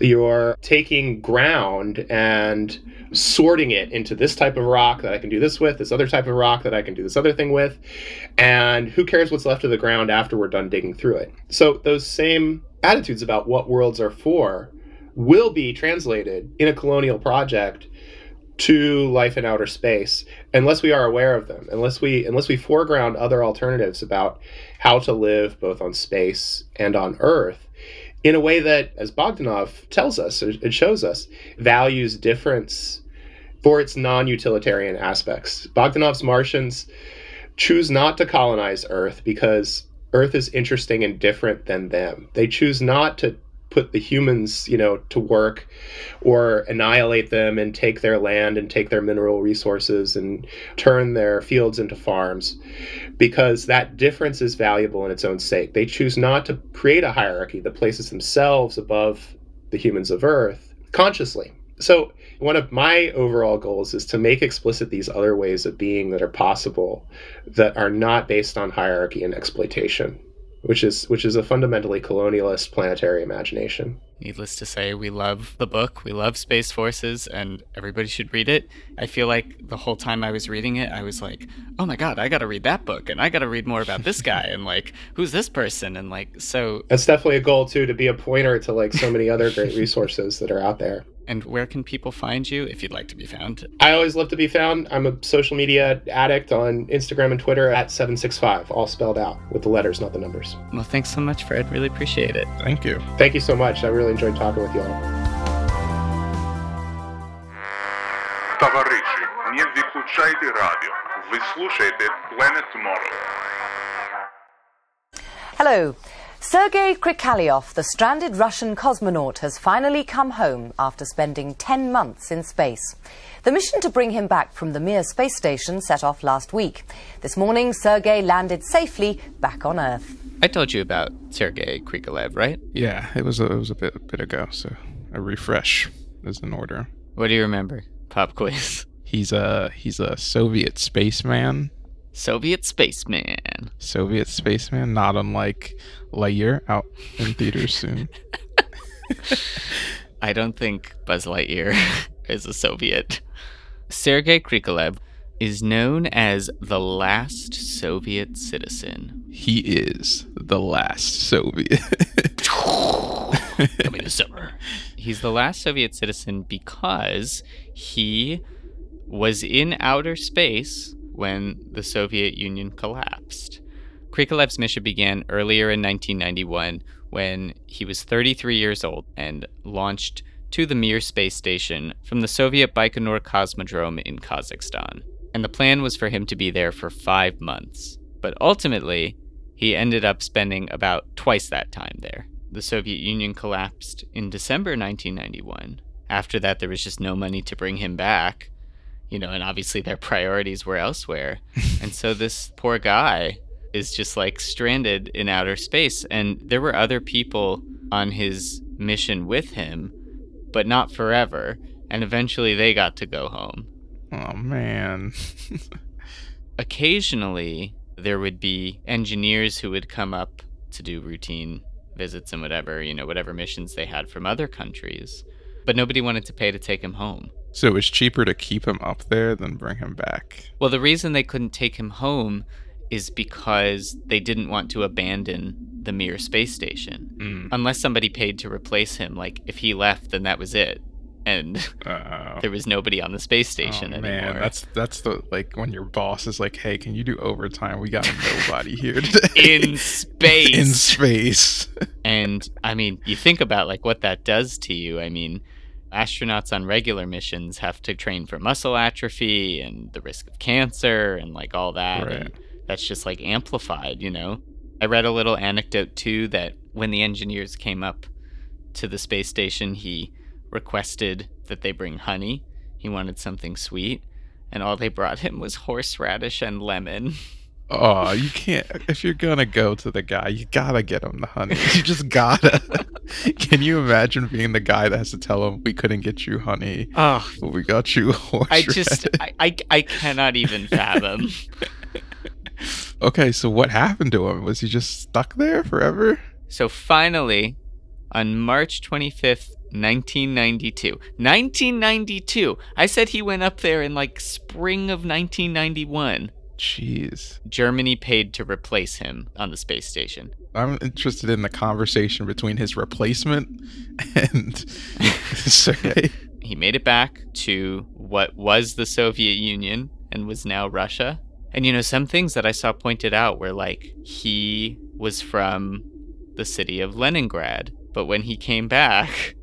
You're taking ground and sorting it into this type of rock that I can do this with, this other type of rock that I can do this other thing with, and who cares what's left of the ground after we're done digging through it. So those same attitudes about what worlds are for will be translated in a colonial project to life in outer space, unless we are aware of them, unless we foreground other alternatives about how to live both on space and on Earth, in a way that, as Bogdanov tells us and shows us, values difference for its non-utilitarian aspects. Bogdanov's Martians choose not to colonize Earth because Earth is interesting and different than them. They choose not to put the humans, to work or annihilate them and take their land and take their mineral resources and turn their fields into farms, because that difference is valuable in its own sake. They choose not to create a hierarchy that places themselves above the humans of Earth consciously. So one of my overall goals is to make explicit these other ways of being that are possible, that are not based on hierarchy and exploitation, which is a fundamentally colonialist planetary imagination. Needless to say, we love the book, we love Space Forces, and everybody should read it. I feel like the whole time I was reading it, I was like, oh my God, I gotta read that book, and I gotta read more about this guy, and who's this person, and so... That's definitely a goal, too, to be a pointer to so many other great resources that are out there. And where can people find you if you'd like to be found? I always love to be found. I'm a social media addict on Instagram and Twitter @765, all spelled out with the letters, not the numbers. Well, thanks so much, Fred. Really appreciate it. Thank you. Thank you so much. I really enjoyed talking with you all. Товарищи, не выключайте радио. Вы слушаете Planet Tomorrow. Hello. Sergei Krikalev, the stranded Russian cosmonaut, has finally come home after spending 10 months in space. The mission to bring him back from the Mir space station set off last week. This morning, Sergei landed safely back on Earth. I told you about Sergei Krikalev, right? Yeah, it was a bit ago, so a refresh is in order. What do you remember? Pop quiz. He's a Soviet spaceman. Soviet spaceman, not unlike Lightyear, out in theaters soon. I don't think Buzz Lightyear is a Soviet. Sergei Krikalev is known as the last Soviet citizen. He is the last Soviet. Coming this summer. He's the last Soviet citizen because he was in outer space when the Soviet Union collapsed. Krikalev's mission began earlier in 1991 when he was 33 years old and launched to the Mir space station from the Soviet Baikonur Cosmodrome in Kazakhstan. And the plan was for him to be there for 5 months. But ultimately, he ended up spending about twice that time there. The Soviet Union collapsed in December 1991. After that, there was just no money to bring him back. And obviously their priorities were elsewhere. And so this poor guy is just stranded in outer space. And there were other people on his mission with him, but not forever. And eventually they got to go home. Oh, man. Occasionally there would be engineers who would come up to do routine visits and whatever missions they had from other countries. But nobody wanted to pay to take him home. So it was cheaper to keep him up there than bring him back. Well, the reason they couldn't take him home is because they didn't want to abandon the Mir space station. Unless somebody paid to replace him. If he left, then that was it. And there was nobody on the space station anymore. Man, that's the when your boss is like, hey, can you do overtime? We got nobody here today. In space. In space. And, you think about, what that does to you. Astronauts on regular missions have to train for muscle atrophy and the risk of cancer and all that. Right. And that's just amplified, I read a little anecdote too that when the engineers came up to the space station, he requested that they bring honey. He wanted something sweet, and all they brought him was horseradish and lemon. Oh, you can't. If you're gonna go to the guy, you gotta get him the honey. You just gotta. Can you imagine being the guy that has to tell him, we couldn't get you honey, but we got you horse I just, I cannot even fathom. Okay, so what happened to him? Was he just stuck there forever? So finally, on March 25th, 1992. I said he went up there in like spring of 1991. Jeez. Germany paid to replace him on the space station. I'm interested in the conversation between his replacement and Sergei. He made it back to what was the Soviet Union and was now Russia. And, you know, some things that I saw pointed out were like he was from the city of Leningrad, but when he came back,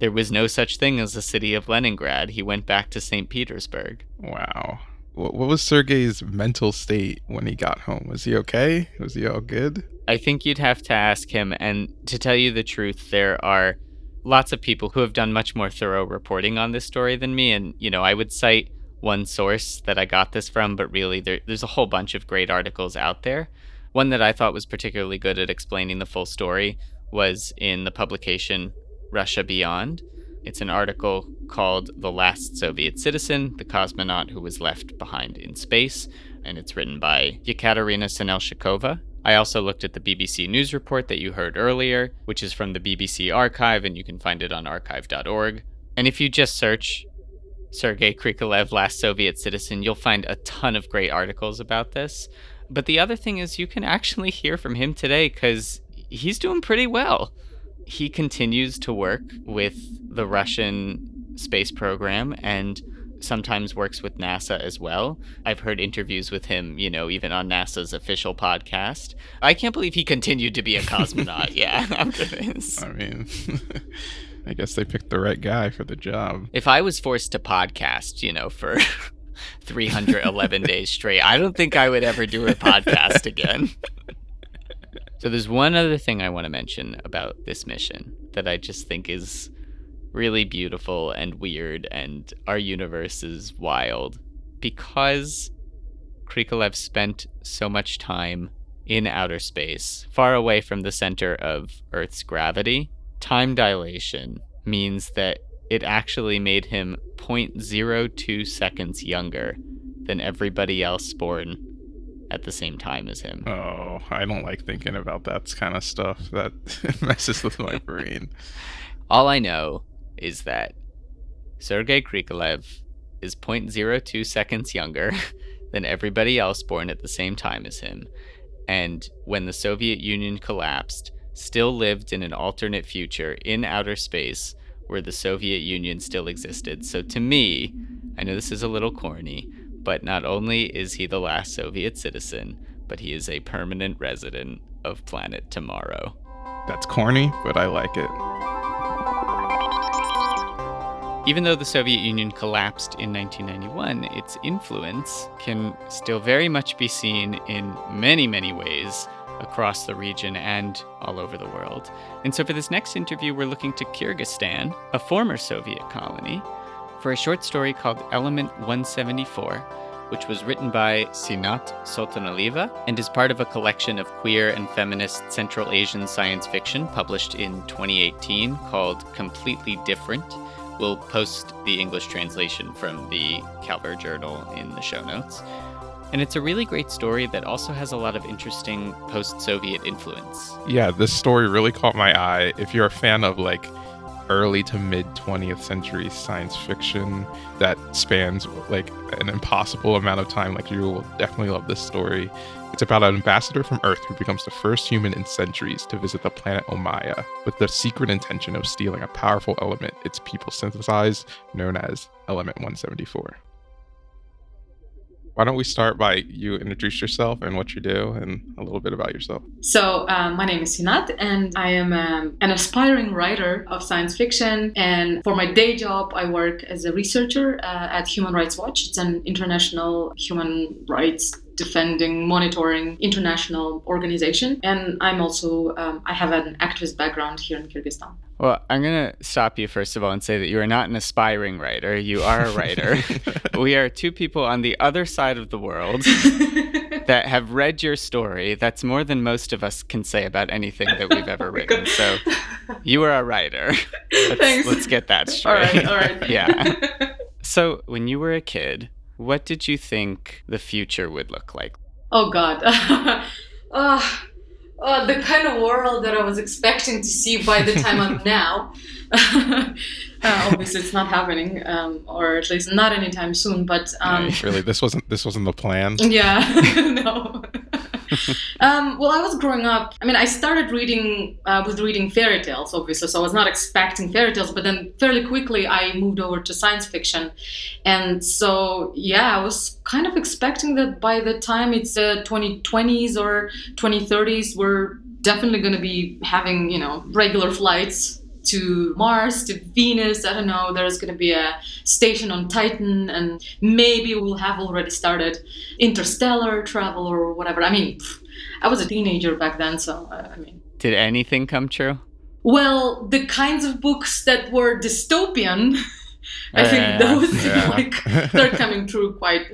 there was no such thing as the city of Leningrad. He went back to St. Petersburg. Wow. What was Sergei's mental state when he got home? Was he okay? Was he all good? I think you'd have to ask him. And to tell you the truth, there are lots of people who have done much more thorough reporting on this story than me. And, you know, I would cite one source that I got this from, but really there's a whole bunch of great articles out there. One that I thought was particularly good at explaining the full story was in the publication Russia Beyond. It's an article called The Last Soviet Citizen, the Cosmonaut Who Was Left Behind in Space, and it's written by Yekaterina Senelshikova. I also looked at the BBC News report that you heard earlier, which is from the BBC Archive, and you can find it on archive.org. And if you just search Sergei Krikalev, Last Soviet Citizen, you'll find a ton of great articles about this. But the other thing is you can actually hear from him today because he's doing pretty well. He continues to work with the Russian space program and sometimes works with NASA as well. I've heard interviews with him, you know, even on NASA's official podcast. I can't believe he continued to be a cosmonaut, yeah, after this. I mean, I guess they picked the right guy for the job. If I was forced to podcast, you know, for 311 days straight, I don't think I would ever do a podcast again. So there's one other thing I want to mention about this mission that I just think is really beautiful and weird, and our universe is wild. Because Krikalev spent so much time in outer space, far away from the center of Earth's gravity, time dilation means that it actually made him 0.02 seconds younger than everybody else born at the same time as him. Oh, I don't like thinking about that kind of stuff. That messes with my brain. All I know is that Sergei Krikalev is 0.02 seconds younger than everybody else born at the same time as him. And when the Soviet Union collapsed, still lived in an alternate future in outer space where the Soviet Union still existed. So to me, I know this is a little corny, but not only is he the last Soviet citizen, but he is a permanent resident of planet Tomorrow. That's corny, but I like it. Even though the Soviet Union collapsed in 1991, its influence can still very much be seen in many, many ways across the region and all over the world. And so for this next interview, we're looking to Kyrgyzstan, a former Soviet colony, for a short story called Element 174, which was written by Sinat Sultanalieva and is part of a collection of queer and feminist Central Asian science fiction published in 2018 called Completely Different. We'll post the English translation from the Calvert Journal in the show notes. And it's a really great story that also has a lot of interesting post-Soviet influence. Yeah, this story really caught my eye. If you're a fan of, like, early to mid 20th century science fiction that spans like an impossible amount of time, like, you will definitely love this story. It's about an ambassador from Earth who becomes the first human in centuries to visit the planet Omaya with the secret intention of stealing a powerful element its people synthesize, known as Element 174. Why don't we start by you introduce yourself and what you do and a little bit about yourself. So my name is Sinat and I am an aspiring writer of science fiction. And for my day job, I work as a researcher at Human Rights Watch. It's an international human rights defending, monitoring international organization. And I'm also, I have an activist background here in Kyrgyzstan. Well, I'm going to stop you, first of all, and say that you are not an aspiring writer. You are a writer. We are two people on the other side of the world that have read your story. That's more than most of us can say about anything that we've ever written. So you are a writer. Let's get that straight. All right. Yeah. So when you were a kid, what did you think the future would look like? Oh, God. The kind of world that I was expecting to see by the time I'm now. Obviously, it's not happening, or at least not anytime soon. But really, this wasn't the plan. Yeah, no. Well, I was growing up. I mean, I started reading fairy tales, obviously. So I was not expecting fairy tales, but then fairly quickly I moved over to science fiction, and so yeah, I was kind of expecting that by the time it's the 2020s or 2030s, we're definitely going to be having regular flights to Mars, to Venus. I don't know, there's going to be a station on Titan, and maybe we'll have already started interstellar travel or whatever. I mean, I was a teenager back then, so Did anything come true? Well, the kinds of books that were dystopian, I think those they're coming true quite,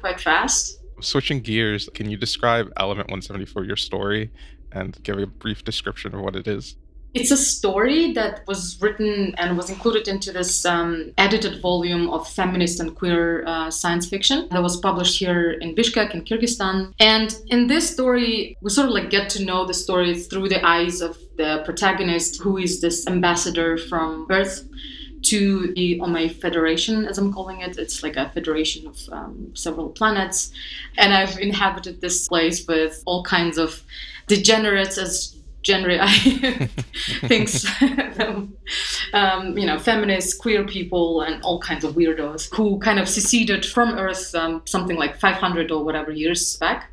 quite fast. Switching gears, can you describe Element 174, your story, and give a brief description of what it is? It's a story that was written and was included into this edited volume of feminist and queer science fiction that was published here in Bishkek in Kyrgyzstan. And in this story, we sort of get to know the story through the eyes of the protagonist, who is this ambassador from Earth to the Omaya Federation, as I'm calling it. It's like a federation of several planets. And I've inhabited this place with all kinds of degenerates as generally, I thinks them, feminists, queer people, and all kinds of weirdos who kind of seceded from Earth something like 500 or whatever years back.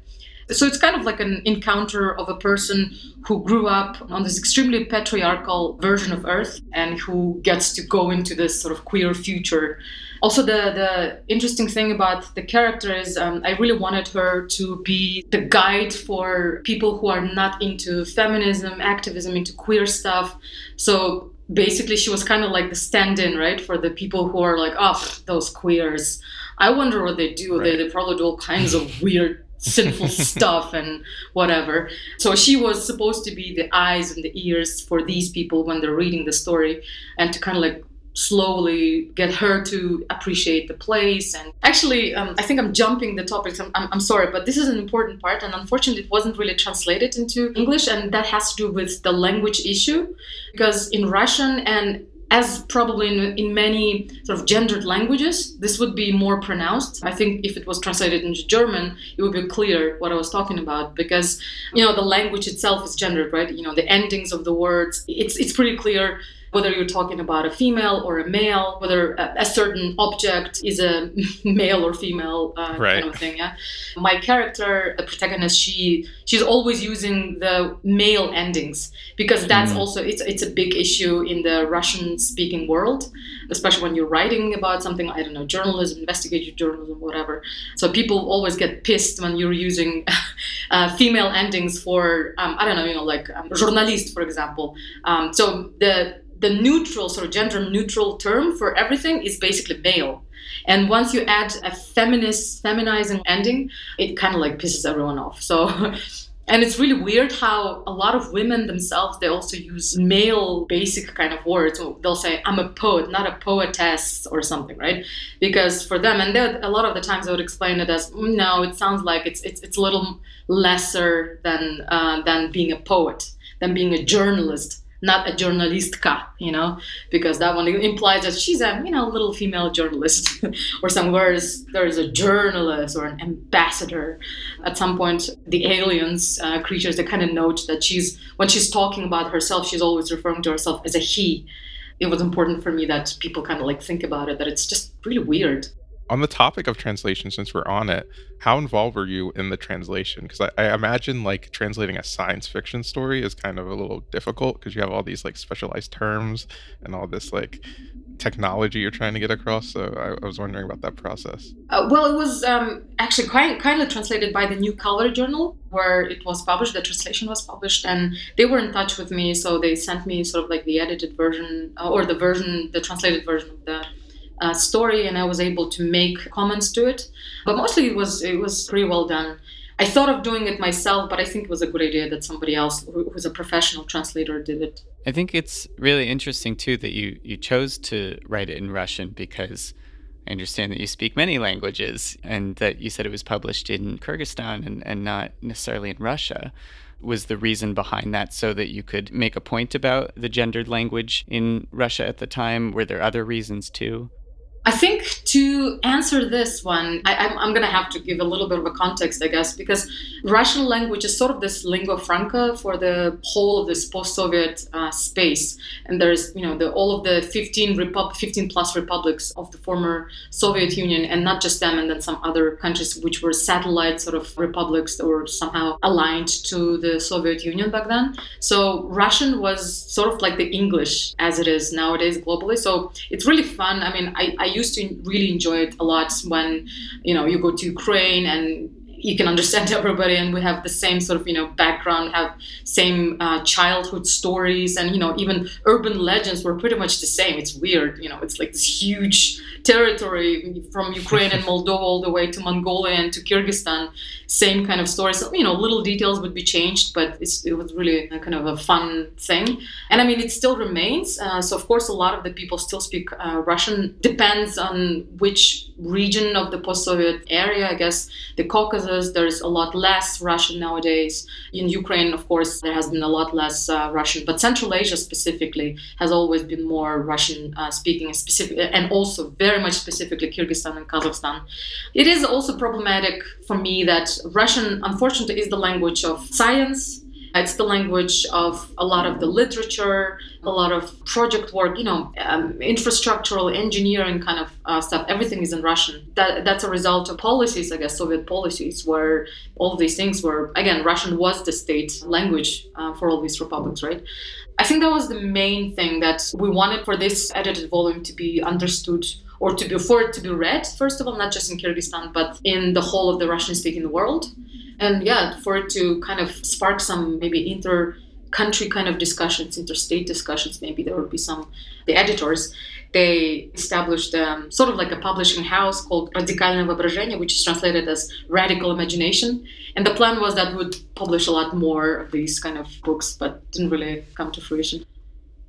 So it's kind of like an encounter of a person who grew up on this extremely patriarchal version of Earth and who gets to go into this sort of queer future. Also, the interesting thing about the character is I really wanted her to be the guide for people who are not into feminism, activism, into queer stuff. So basically, she was kind of like the stand-in, right, for the people who are like, oh, those queers. I wonder what they do. Right. They probably do all kinds of weird, sinful stuff and whatever. So she was supposed to be the eyes and the ears for these people when they're reading the story, and to kind of like slowly get her to appreciate the place. And actually, I think I'm jumping the topics. I'm sorry, but this is an important part, and unfortunately it wasn't really translated into English, and that has to do with the language issue, because in Russian, and as probably in many sort of gendered languages, this would be more pronounced. I think if it was translated into German, it would be clear what I was talking about, because the language itself is gendered, right? The endings of the words, it's pretty clear whether you're talking about a female or a male, whether a certain object is a male or female kind of thing. Yeah, my character, the protagonist, she's always using the male endings, because that's also it's a big issue in the Russian-speaking world, especially when you're writing about something, I don't know, journalism, investigative journalism, whatever. So people always get pissed when you're using female endings for journalist, for example. So the neutral, sort of gender neutral term for everything is basically male. And once you add a feminizing ending, it kind of like pisses everyone off. So, and it's really weird how a lot of women themselves, they also use male basic kind of words. They'll say, I'm a poet, not a poetess or something, right? Because for them, and a lot of the times I would explain it as, no, it sounds like it's a little lesser than being a poet, than being a journalist. Not a journalistka, because that one implies that she's a little female journalist or somewhere there's a journalist or an ambassador. At some point, the aliens, creatures, they kind of note that when she's talking about herself, she's always referring to herself as a he. It was important for me that people kind of like think about it, that it's just really weird. On the topic of translation, since we're on it, how involved were you in the translation? Because I imagine like translating a science fiction story is kind of a little difficult, because you have all these like specialized terms and all this like technology you're trying to get across. So I was wondering about that process. Well, it was actually quite kindly translated by the New Color Journal, where it was published, the translation was published, and they were in touch with me. So they sent me sort of like the edited version, or the translated version of the story, and I was able to make comments to it. But mostly it was pretty well done. I thought of doing it myself, but I think it was a good idea that somebody else who's a professional translator did it. I think it's really interesting, too, that you chose to write it in Russian, because I understand that you speak many languages and that you said it was published in Kyrgyzstan and not necessarily in Russia. Was the reason behind that so that you could make a point about the gendered language in Russia at the time? Were there other reasons, too? I think to answer this one, I'm going to have to give a little bit of a context, I guess, because Russian language is sort of this lingua franca for the whole of this post-Soviet space. And there's, all of the 15 plus republics of the former Soviet Union, and not just them, and then some other countries which were satellite sort of republics that were somehow aligned to the Soviet Union back then. So Russian was sort of like the English as it is nowadays globally. So it's really fun. I mean, I used to really enjoy it a lot when, you go to Ukraine and you can understand everybody, and we have the same sort of, background, have same childhood stories, and, even urban legends were pretty much the same. It's weird, it's like this huge territory from Ukraine and Moldova all the way to Mongolia and to Kyrgyzstan, same kind of stories. So, little details would be changed, but it was really a kind of a fun thing. And I mean, it still remains. So of course, a lot of the people still speak Russian. Depends on which region of the post-Soviet area, I guess. The Caucasus, there's a lot less Russian nowadays. In Ukraine, of course, there has been a lot less Russian, but Central Asia specifically has always been more Russian speaking, and also very much specifically Kyrgyzstan and Kazakhstan. It is also problematic for me that Russian, unfortunately, is the language of science. It's the language of a lot of the literature, a lot of project work, infrastructural engineering kind of stuff. Everything is in Russian. That's a result of policies, I guess, Soviet policies, where all these things were, again, Russian was the state language for all these republics, right? I think that was the main thing that we wanted for this edited volume to be understood, or for it to be read, first of all, not just in Kyrgyzstan, but in the whole of the Russian-speaking world. And yeah, for it to kind of spark some maybe inter-country kind of discussions, interstate discussions, maybe there would be some. The editors, they established sort of like a publishing house called Radikalne Voobrazhenie, which is translated as Radical Imagination. And the plan was that would publish a lot more of these kind of books, but didn't really come to fruition.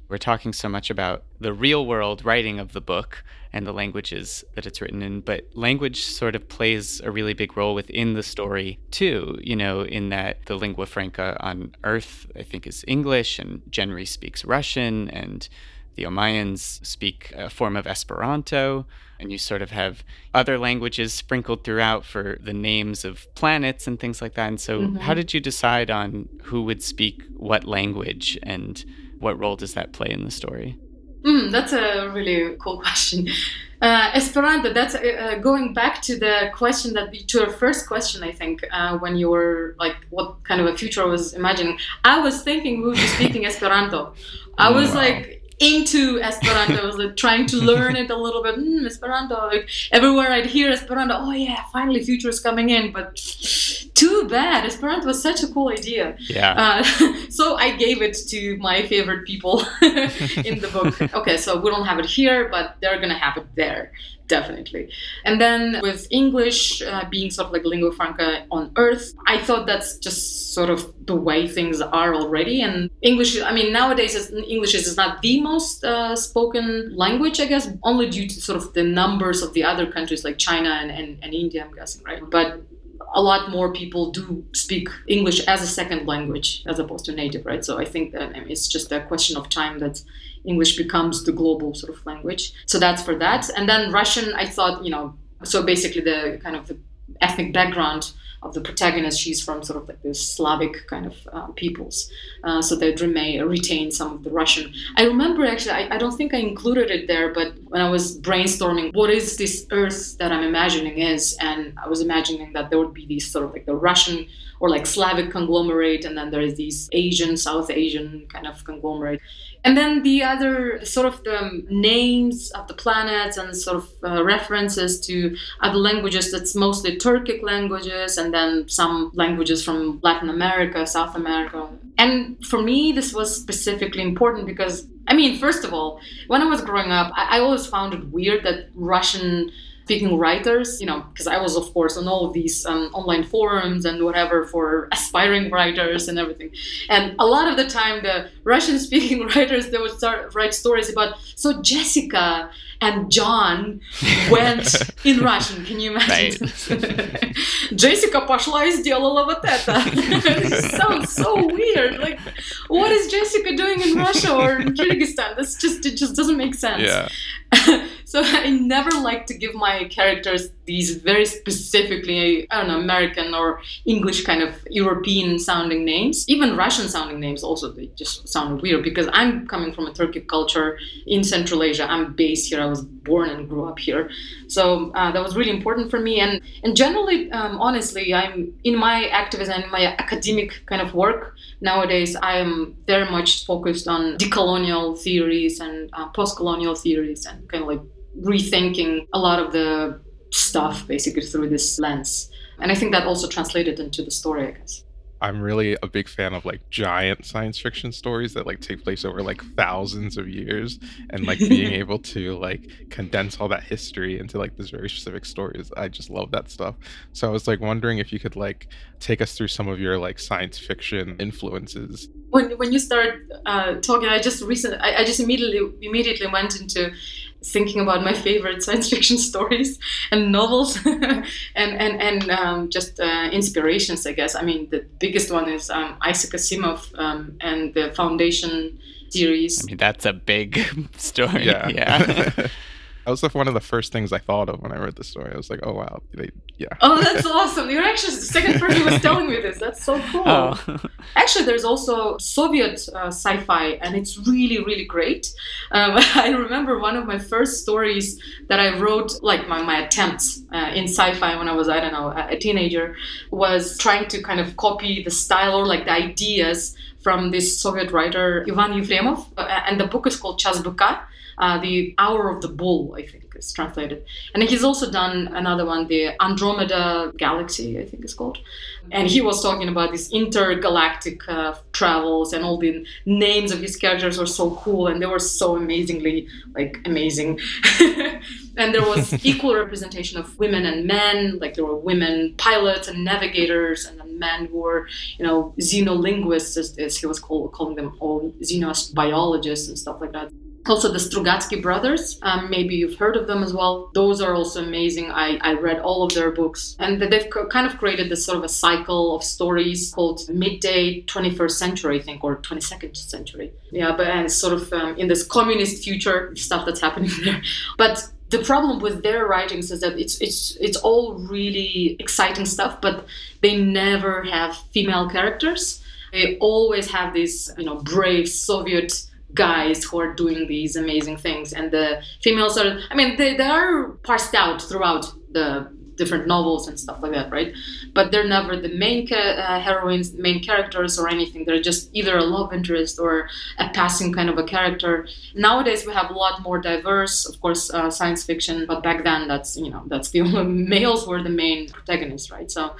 We're talking so much about the real world writing of the book and the languages that it's written in, but language sort of plays a really big role within the story too, in that the lingua franca on Earth, I think, is English, and Jenry speaks Russian, and the Omayans speak a form of Esperanto, and you sort of have other languages sprinkled throughout for the names of planets and things like that. And so How did you decide on who would speak what language, and what role does that play in the story? That's a really cool question. Esperanto, that's going back to the question to your first question, I think, when you were like, what kind of a future I was imagining. I was thinking we would be speaking Esperanto. I was like into Esperanto. I was like trying to learn it a little bit. Esperanto, like everywhere I'd hear Esperanto. Oh yeah, finally future is coming in, but too bad. Esperanto was such a cool idea. Yeah. So I gave it to my favorite people in the book. Okay, so we don't have it here, but they're going to have it there, definitely. And then with English being sort of like lingua franca on Earth, I thought that's just sort of the way things are already. And English, I mean, nowadays English is not the most spoken language, I guess, only due to sort of the numbers of the other countries like China and India, I'm guessing, right? But a lot more people do speak English as a second language as opposed to native, right? So I think that it's just a question of time that English becomes the global sort of language. So that's for that. And then Russian, I thought, so basically the kind of the ethnic background of the protagonist, she's from sort of like the Slavic kind of peoples. So they'd retain some of the Russian. I remember actually, I don't think I included it there, but when I was brainstorming what is this Earth that I'm imagining is, and I was imagining that there would be these sort of like the Russian or like Slavic conglomerate, and then there is these Asian, South Asian kind of conglomerate. And then the other sort of the names of the planets and sort of references to other languages, that's mostly Turkic languages, and then some languages from Latin America, South America. And for me, this was specifically important because I mean, first of all, when I was growing up, I always found it weird that Russian-speaking writers, you know, because I was, of course, on all of these online forums and whatever for aspiring writers and everything. And a lot of the time, the Russian-speaking writers, they would start write stories about, so Jessica and John went in Russian. Can you imagine? Right. Jessica пошла и сделала вот это. It sounds so weird. Like, what is Jessica doing in Russia or in Kyrgyzstan? It just doesn't make sense. Yeah. So I never like to give my characters these very specifically, I don't know, American or English kind of European sounding names. Even Russian sounding names also, they just sound weird because I'm coming from a Turkic culture in Central Asia. I'm based here. I was born and grew up here. So that was really important for me. And generally, honestly, I'm in my activism and my academic kind of work nowadays, I am very much focused on decolonial theories and post-colonial theories and kind of like rethinking a lot of the stuff basically through this lens. And I think that also translated into the story, I guess. I'm really a big fan of like giant science fiction stories that like take place over like thousands of years, and like being able to like condense all that history into like this very specific stories. I just love that stuff. So I was like wondering if you could like take us through some of your like science fiction influences. When you start talking, I just immediately went into thinking about my favorite science fiction stories and novels and just inspirations, I guess. I mean, the biggest one is Isaac Asimov and the Foundation series. I mean, that's a big story. Yeah. That was like one of the first things I thought of when I read the story. I was like, oh, wow. Oh, that's awesome. You're actually the second person who was telling me this. That's so cool. Oh. Actually, there's also Soviet sci-fi, and it's really, really great. I remember one of my first stories that I wrote, like my attempts in sci-fi when I was, I don't know, a teenager, was trying to kind of copy the style or like the ideas from this Soviet writer, Ivan Yefremov. And the book is called Chas Buka. The Hour of the Bull, I think is translated. And he's also done another one, the Andromeda Galaxy, I think it's called. And he was talking about these intergalactic travels, and all the names of his characters were so cool and they were so amazingly, like, amazing. And there was equal representation of women and men, like there were women pilots and navigators, and then men who were, you know, xenolinguists, as he was calling them, all xenobiologists and stuff like that. Also the Strugatsky brothers, maybe you've heard of them as well. Those are also amazing. I read all of their books. And they've kind of created this sort of a cycle of stories called Midday 21st Century, I think, or 22nd Century. Yeah, but and sort of in this communist future stuff that's happening there. But the problem with their writings is that it's all really exciting stuff, but they never have female characters. They always have these, you know, brave Soviet guys who are doing these amazing things, and the females are, I mean, they are parsed out throughout the different novels and stuff like that, right? But they're never the main heroines, main characters or anything. They're just either a love interest or a passing kind of a character. Nowadays we have a lot more diverse, of course, science fiction, but back then that's the only males were the main protagonists, right? So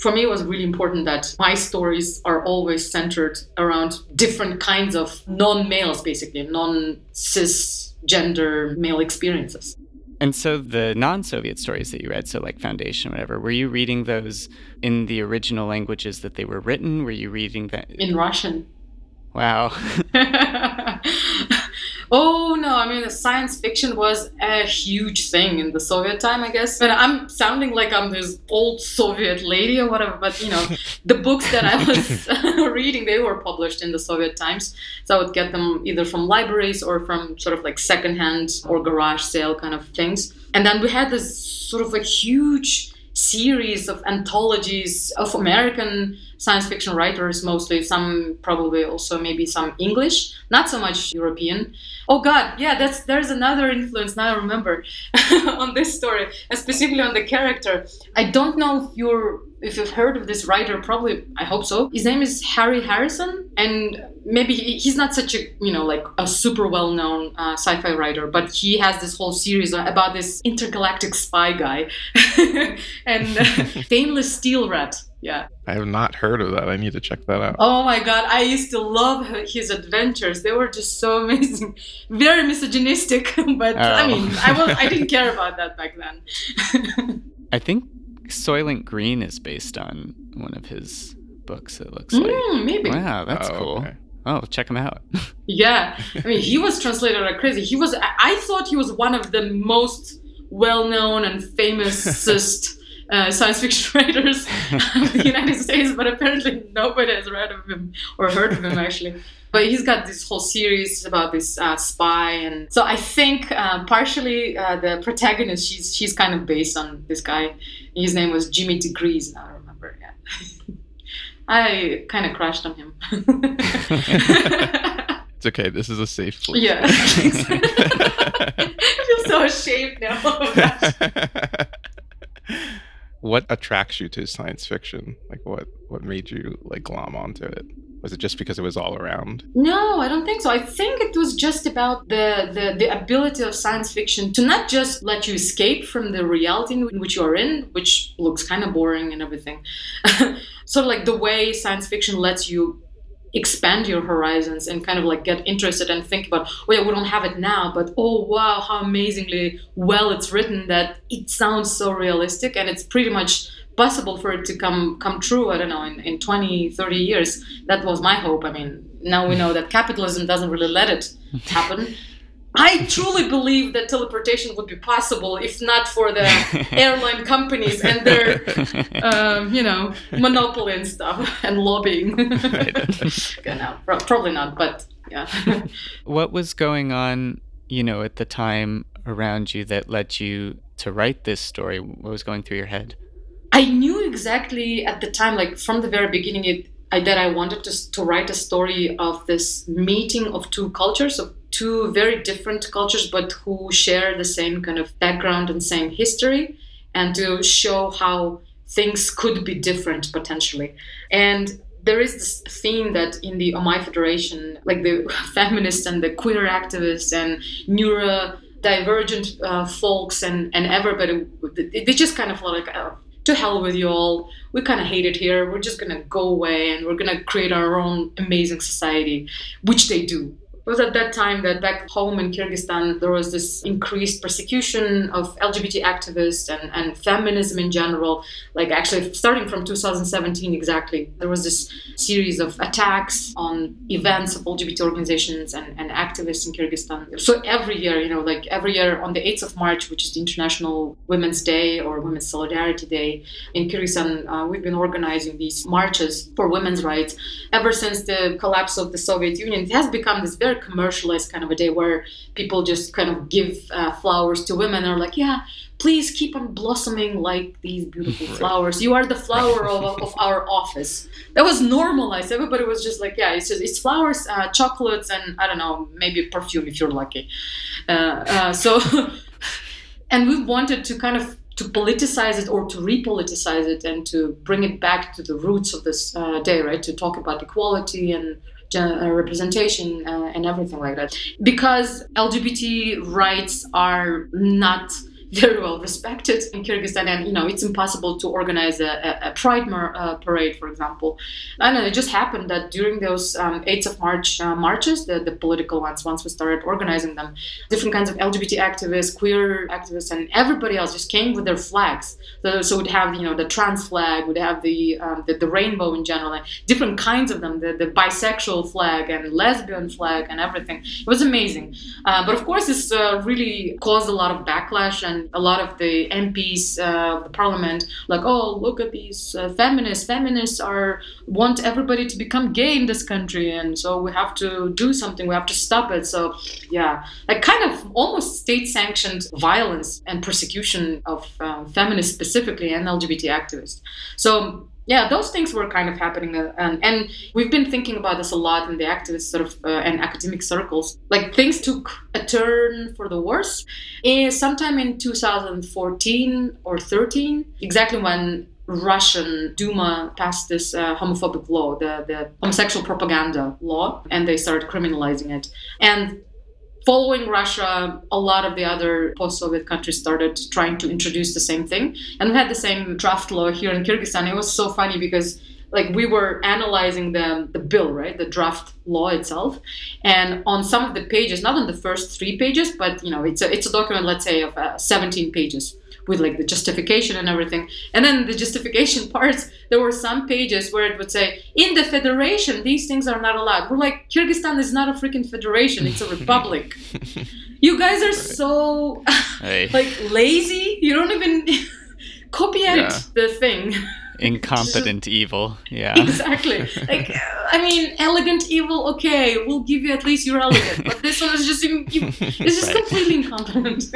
for me, it was really important that my stories are always centered around different kinds of non-males, basically, non-cisgender male experiences. And so the non-Soviet stories that you read, so like Foundation, whatever, were you reading those in the original languages that they were written? Were you reading that in Russian? Wow. Oh, no, I mean, the science fiction was a huge thing in the Soviet time, I guess. And I'm sounding like I'm this old Soviet lady or whatever, but, you know, the books that I was reading, they were published in the Soviet times. So I would get them either from libraries or from sort of like secondhand or garage sale kind of things. And then we had this sort of a huge series of anthologies of American science fiction writers, mostly, some probably also maybe some English, not so much European. Oh God, yeah, there's another influence now I remember on this story, and specifically on the character. I don't know if you've heard of this writer, probably, I hope so. His name is Harry Harrison, and maybe he's not such a, you know, like a super well-known sci-fi writer, but he has this whole series about this intergalactic spy guy and stainless steel rat. Yeah. I have not heard of that. I need to check that out. Oh my God. I used to love his adventures. They were just so amazing. Very misogynistic, but I mean, I didn't care about that back then. I think Soylent Green is based on one of his books, it looks like. Maybe. Wow, that's cool. Okay. Oh, check him out. Yeah. I mean, he was translated like crazy. I thought he was one of the most well-known and famous science fiction writers of the United States, but apparently nobody has read of him or heard of him, actually. But he's got this whole series about this spy. And so I think partially the protagonist, she's kind of based on this guy. His name was Jimmy DeGrees, I remember. Yeah. I kind of crashed on him. It's okay. This is a safe place. Yeah. I feel so ashamed now. What attracts you to science fiction? Like, what made you like glom onto it? Was it just because it was all around? No, I don't think so. I think it was just about the ability of science fiction to not just let you escape from the reality in which you are in, which looks kind of boring and everything. Sort of like the way science fiction lets you expand your horizons and kind of like get interested and think about, oh yeah, we don't have it now, but oh wow, how amazingly well it's written that it sounds so realistic and it's pretty much possible for it to come true, I don't know, in 20, 30 years. That was my hope. I mean, now we know that capitalism doesn't really let it happen. I truly believe that teleportation would be possible if not for the airline companies and their, monopoly and stuff and lobbying. Okay, no, probably not, but yeah. What was going on, at the time around you that led you to write this story? What was going through your head? I knew exactly at the time, like from the very beginning, that I wanted to write a story of this meeting of two cultures, of two very different cultures, but who share the same kind of background and same history, and to show how things could be different potentially. And there is this theme that in the Omaya Federation, like the feminists and the queer activists and neurodivergent folks and everybody, they just kind of like... to hell with you all. We kind of hate it here. We're just gonna go away and we're gonna create our own amazing society, which they do. It was at that time that back home in Kyrgyzstan, there was this increased persecution of LGBT activists and feminism in general. Like actually starting from 2017 exactly, there was this series of attacks on events of LGBT organizations and activists in Kyrgyzstan. So every year, every year on the 8th of March, which is the International Women's Day or Women's Solidarity Day in Kyrgyzstan, we've been organizing these marches for women's rights. Ever since the collapse of the Soviet Union, it has become this very commercialized kind of a day where people just kind of give flowers to women and are like, yeah, please keep on blossoming like these beautiful flowers. You are the flower of our office. That was normalized. Everybody was just like, yeah, it's flowers, chocolates, and I don't know, maybe perfume if you're lucky. And we wanted to kind of to politicize it or to repoliticize it and to bring it back to the roots of this day, right? To talk about equality and representation and everything like that, because LGBT rights are not very well respected in Kyrgyzstan, and it's impossible to organize a pride parade, for example. I don't know, it just happened that during those 8th of March marches, the political ones, once we started organizing them, different kinds of LGBT activists, queer activists, and everybody else just came with their flags. So we'd have the trans flag, we'd have the rainbow in general, and different kinds of them, the bisexual flag and lesbian flag and everything. It was amazing, but of course this really caused a lot of backlash. And a lot of the MPs of the parliament, like, oh, look at these feminists. Feminists want everybody to become gay in this country, and so we have to do something. We have to stop it. So, yeah, like kind of almost state-sanctioned violence and persecution of feminists specifically and LGBT activists. So. Yeah, those things were kind of happening, and we've been thinking about this a lot in the activist sort of and academic circles. Like things took a turn for the worse. Sometime in 2014 or 13, exactly when Russian Duma passed this homophobic law, the homosexual propaganda law, and they started criminalizing it. And Following Russia, a lot of the other post-Soviet countries started trying to introduce the same thing. And we had the same draft law here in Kyrgyzstan. It was so funny because we were analyzing the bill, right? The draft law itself. And on some of the pages, not on the first 3 pages, but it's a document, let's say, of 17 pages with the justification and everything. And then the justification parts, there were some pages where it would say, in the federation, these things are not allowed. We're like, Kyrgyzstan is not a freaking federation, it's a republic. You guys are so lazy, you don't even copy out the thing. Incompetent evil, exactly. Elegant evil, okay, we'll give you at least you're elegant, but this one is just completely incompetent.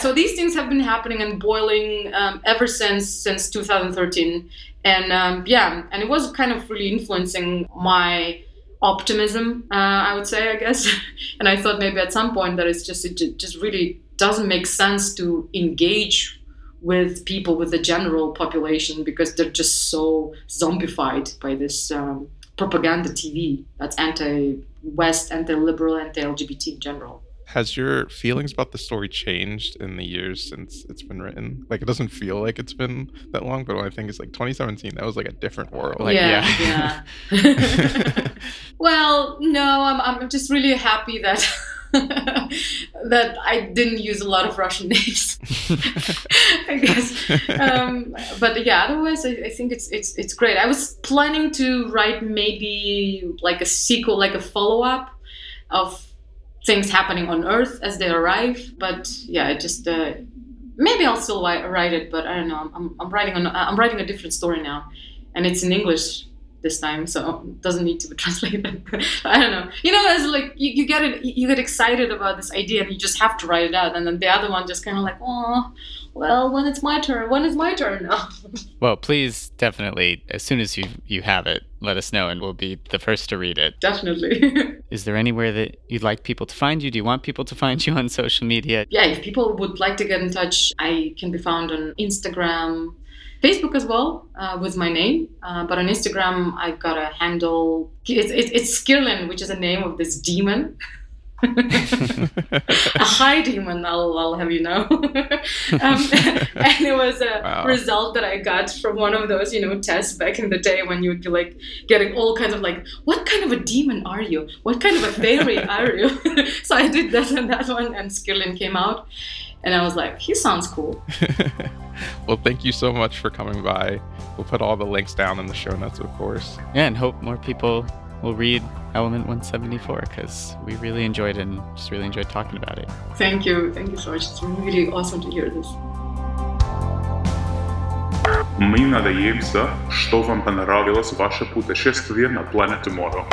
So these things have been happening and boiling ever since 2013, and it was kind of really influencing my optimism, I would say, I guess. And I thought maybe at some point that it just really doesn't make sense to engage with people, with the general population, because they're just so zombified by this propaganda TV that's anti-West, anti-liberal, anti-LGBT in general. Has your feelings about the story changed in the years since it's been written? It doesn't feel like it's been that long, but when I think it's 2017, that was a different world. Well, no, I'm just really happy that that I didn't use a lot of Russian names, I guess. Otherwise, I think it's great. I was planning to write maybe a sequel, a follow-up of things happening on Earth as they arrive. But maybe I'll still write it. But I don't know. I'm writing a different story now, and it's in English this time, so it doesn't need to be translated. I don't know. As you get excited about this idea and you just have to write it out, and then the other one just kind of when it's my turn, now. Well, please, definitely, as soon as you have it, let us know and we'll be the first to read it. Definitely. Is there anywhere that you'd like people to find you? Do you want people to find you on social media? Yeah, if people would like to get in touch, I can be found on Instagram, Facebook as well, with my name, but on Instagram I've got a handle. It's Skirlin, which is the name of this demon, a high demon. I'll have you know. And it was a result that I got from one of those tests back in the day when you would be getting all kinds of what kind of a demon are you? What kind of a fairy are you? So I did that and that one, and Skirlin came out. And I was like, he sounds cool. Well, thank you so much for coming by. We'll put all the links down in the show notes, of course. Yeah, and hope more people will read Element 174, because we really enjoyed it and just really enjoyed talking about it. Thank you. Thank you so much. It's really awesome to hear this. Мы надеемся, что вам понравилось ваше путешествие на Planet Tomorrow.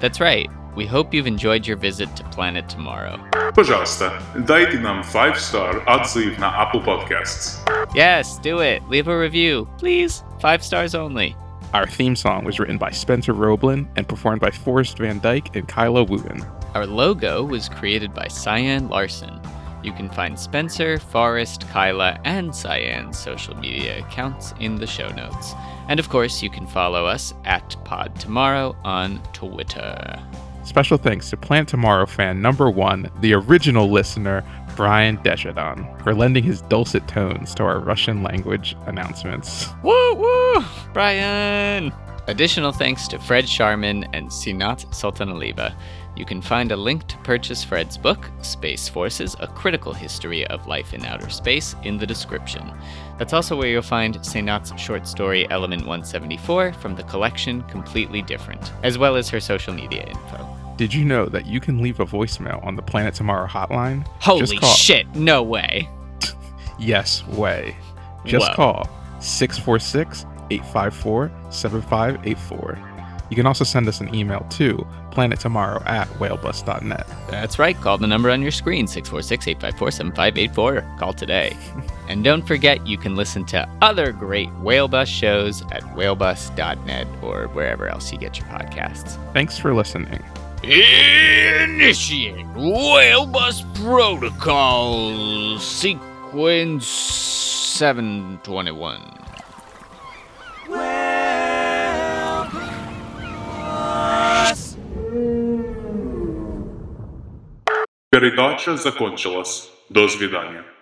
That's right. We hope you've enjoyed your visit to Planet Tomorrow. Пожалуйста, дайте нам 5-star отзыв на Apple Podcasts. Yes, do it. Leave a review, please. 5 stars only. Our theme song was written by Spencer Roblin and performed by Forrest Van Dyke and Kyla Wooten. Our logo was created by Cyan Larson. You can find Spencer, Forrest, Kyla, and Cyan's social media accounts in the show notes. And of course, you can follow us at Pod Tomorrow on Twitter. Special thanks to Planet Tomorrow fan #1, the original listener, Brian Deshadan, for lending his dulcet tones to our Russian language announcements. Woo woo, Brian! Additional thanks to Fred Scharmen and Sinat Sultanalieva. You can find a link to purchase Fred's book, Space Forces, A Critical History of Life in Outer Space, in the description. That's also where you'll find Sinat's short story, Element 174, from the collection Completely Different, as well as her social media info. Did you know that you can leave a voicemail on the Planet Tomorrow hotline? Holy shit, no way. Yes, way. Just call 646-854-7584. You can also send us an email to planettomorrow@whalebus.net. That's right. Call the number on your screen, 646-854-7584. Call today. And don't forget, you can listen to other great Whalebus shows at whalebus.net or wherever else you get your podcasts. Thanks for listening. Initiate Whalebus Protocol Sequence 721. передача закончилась. До свидания.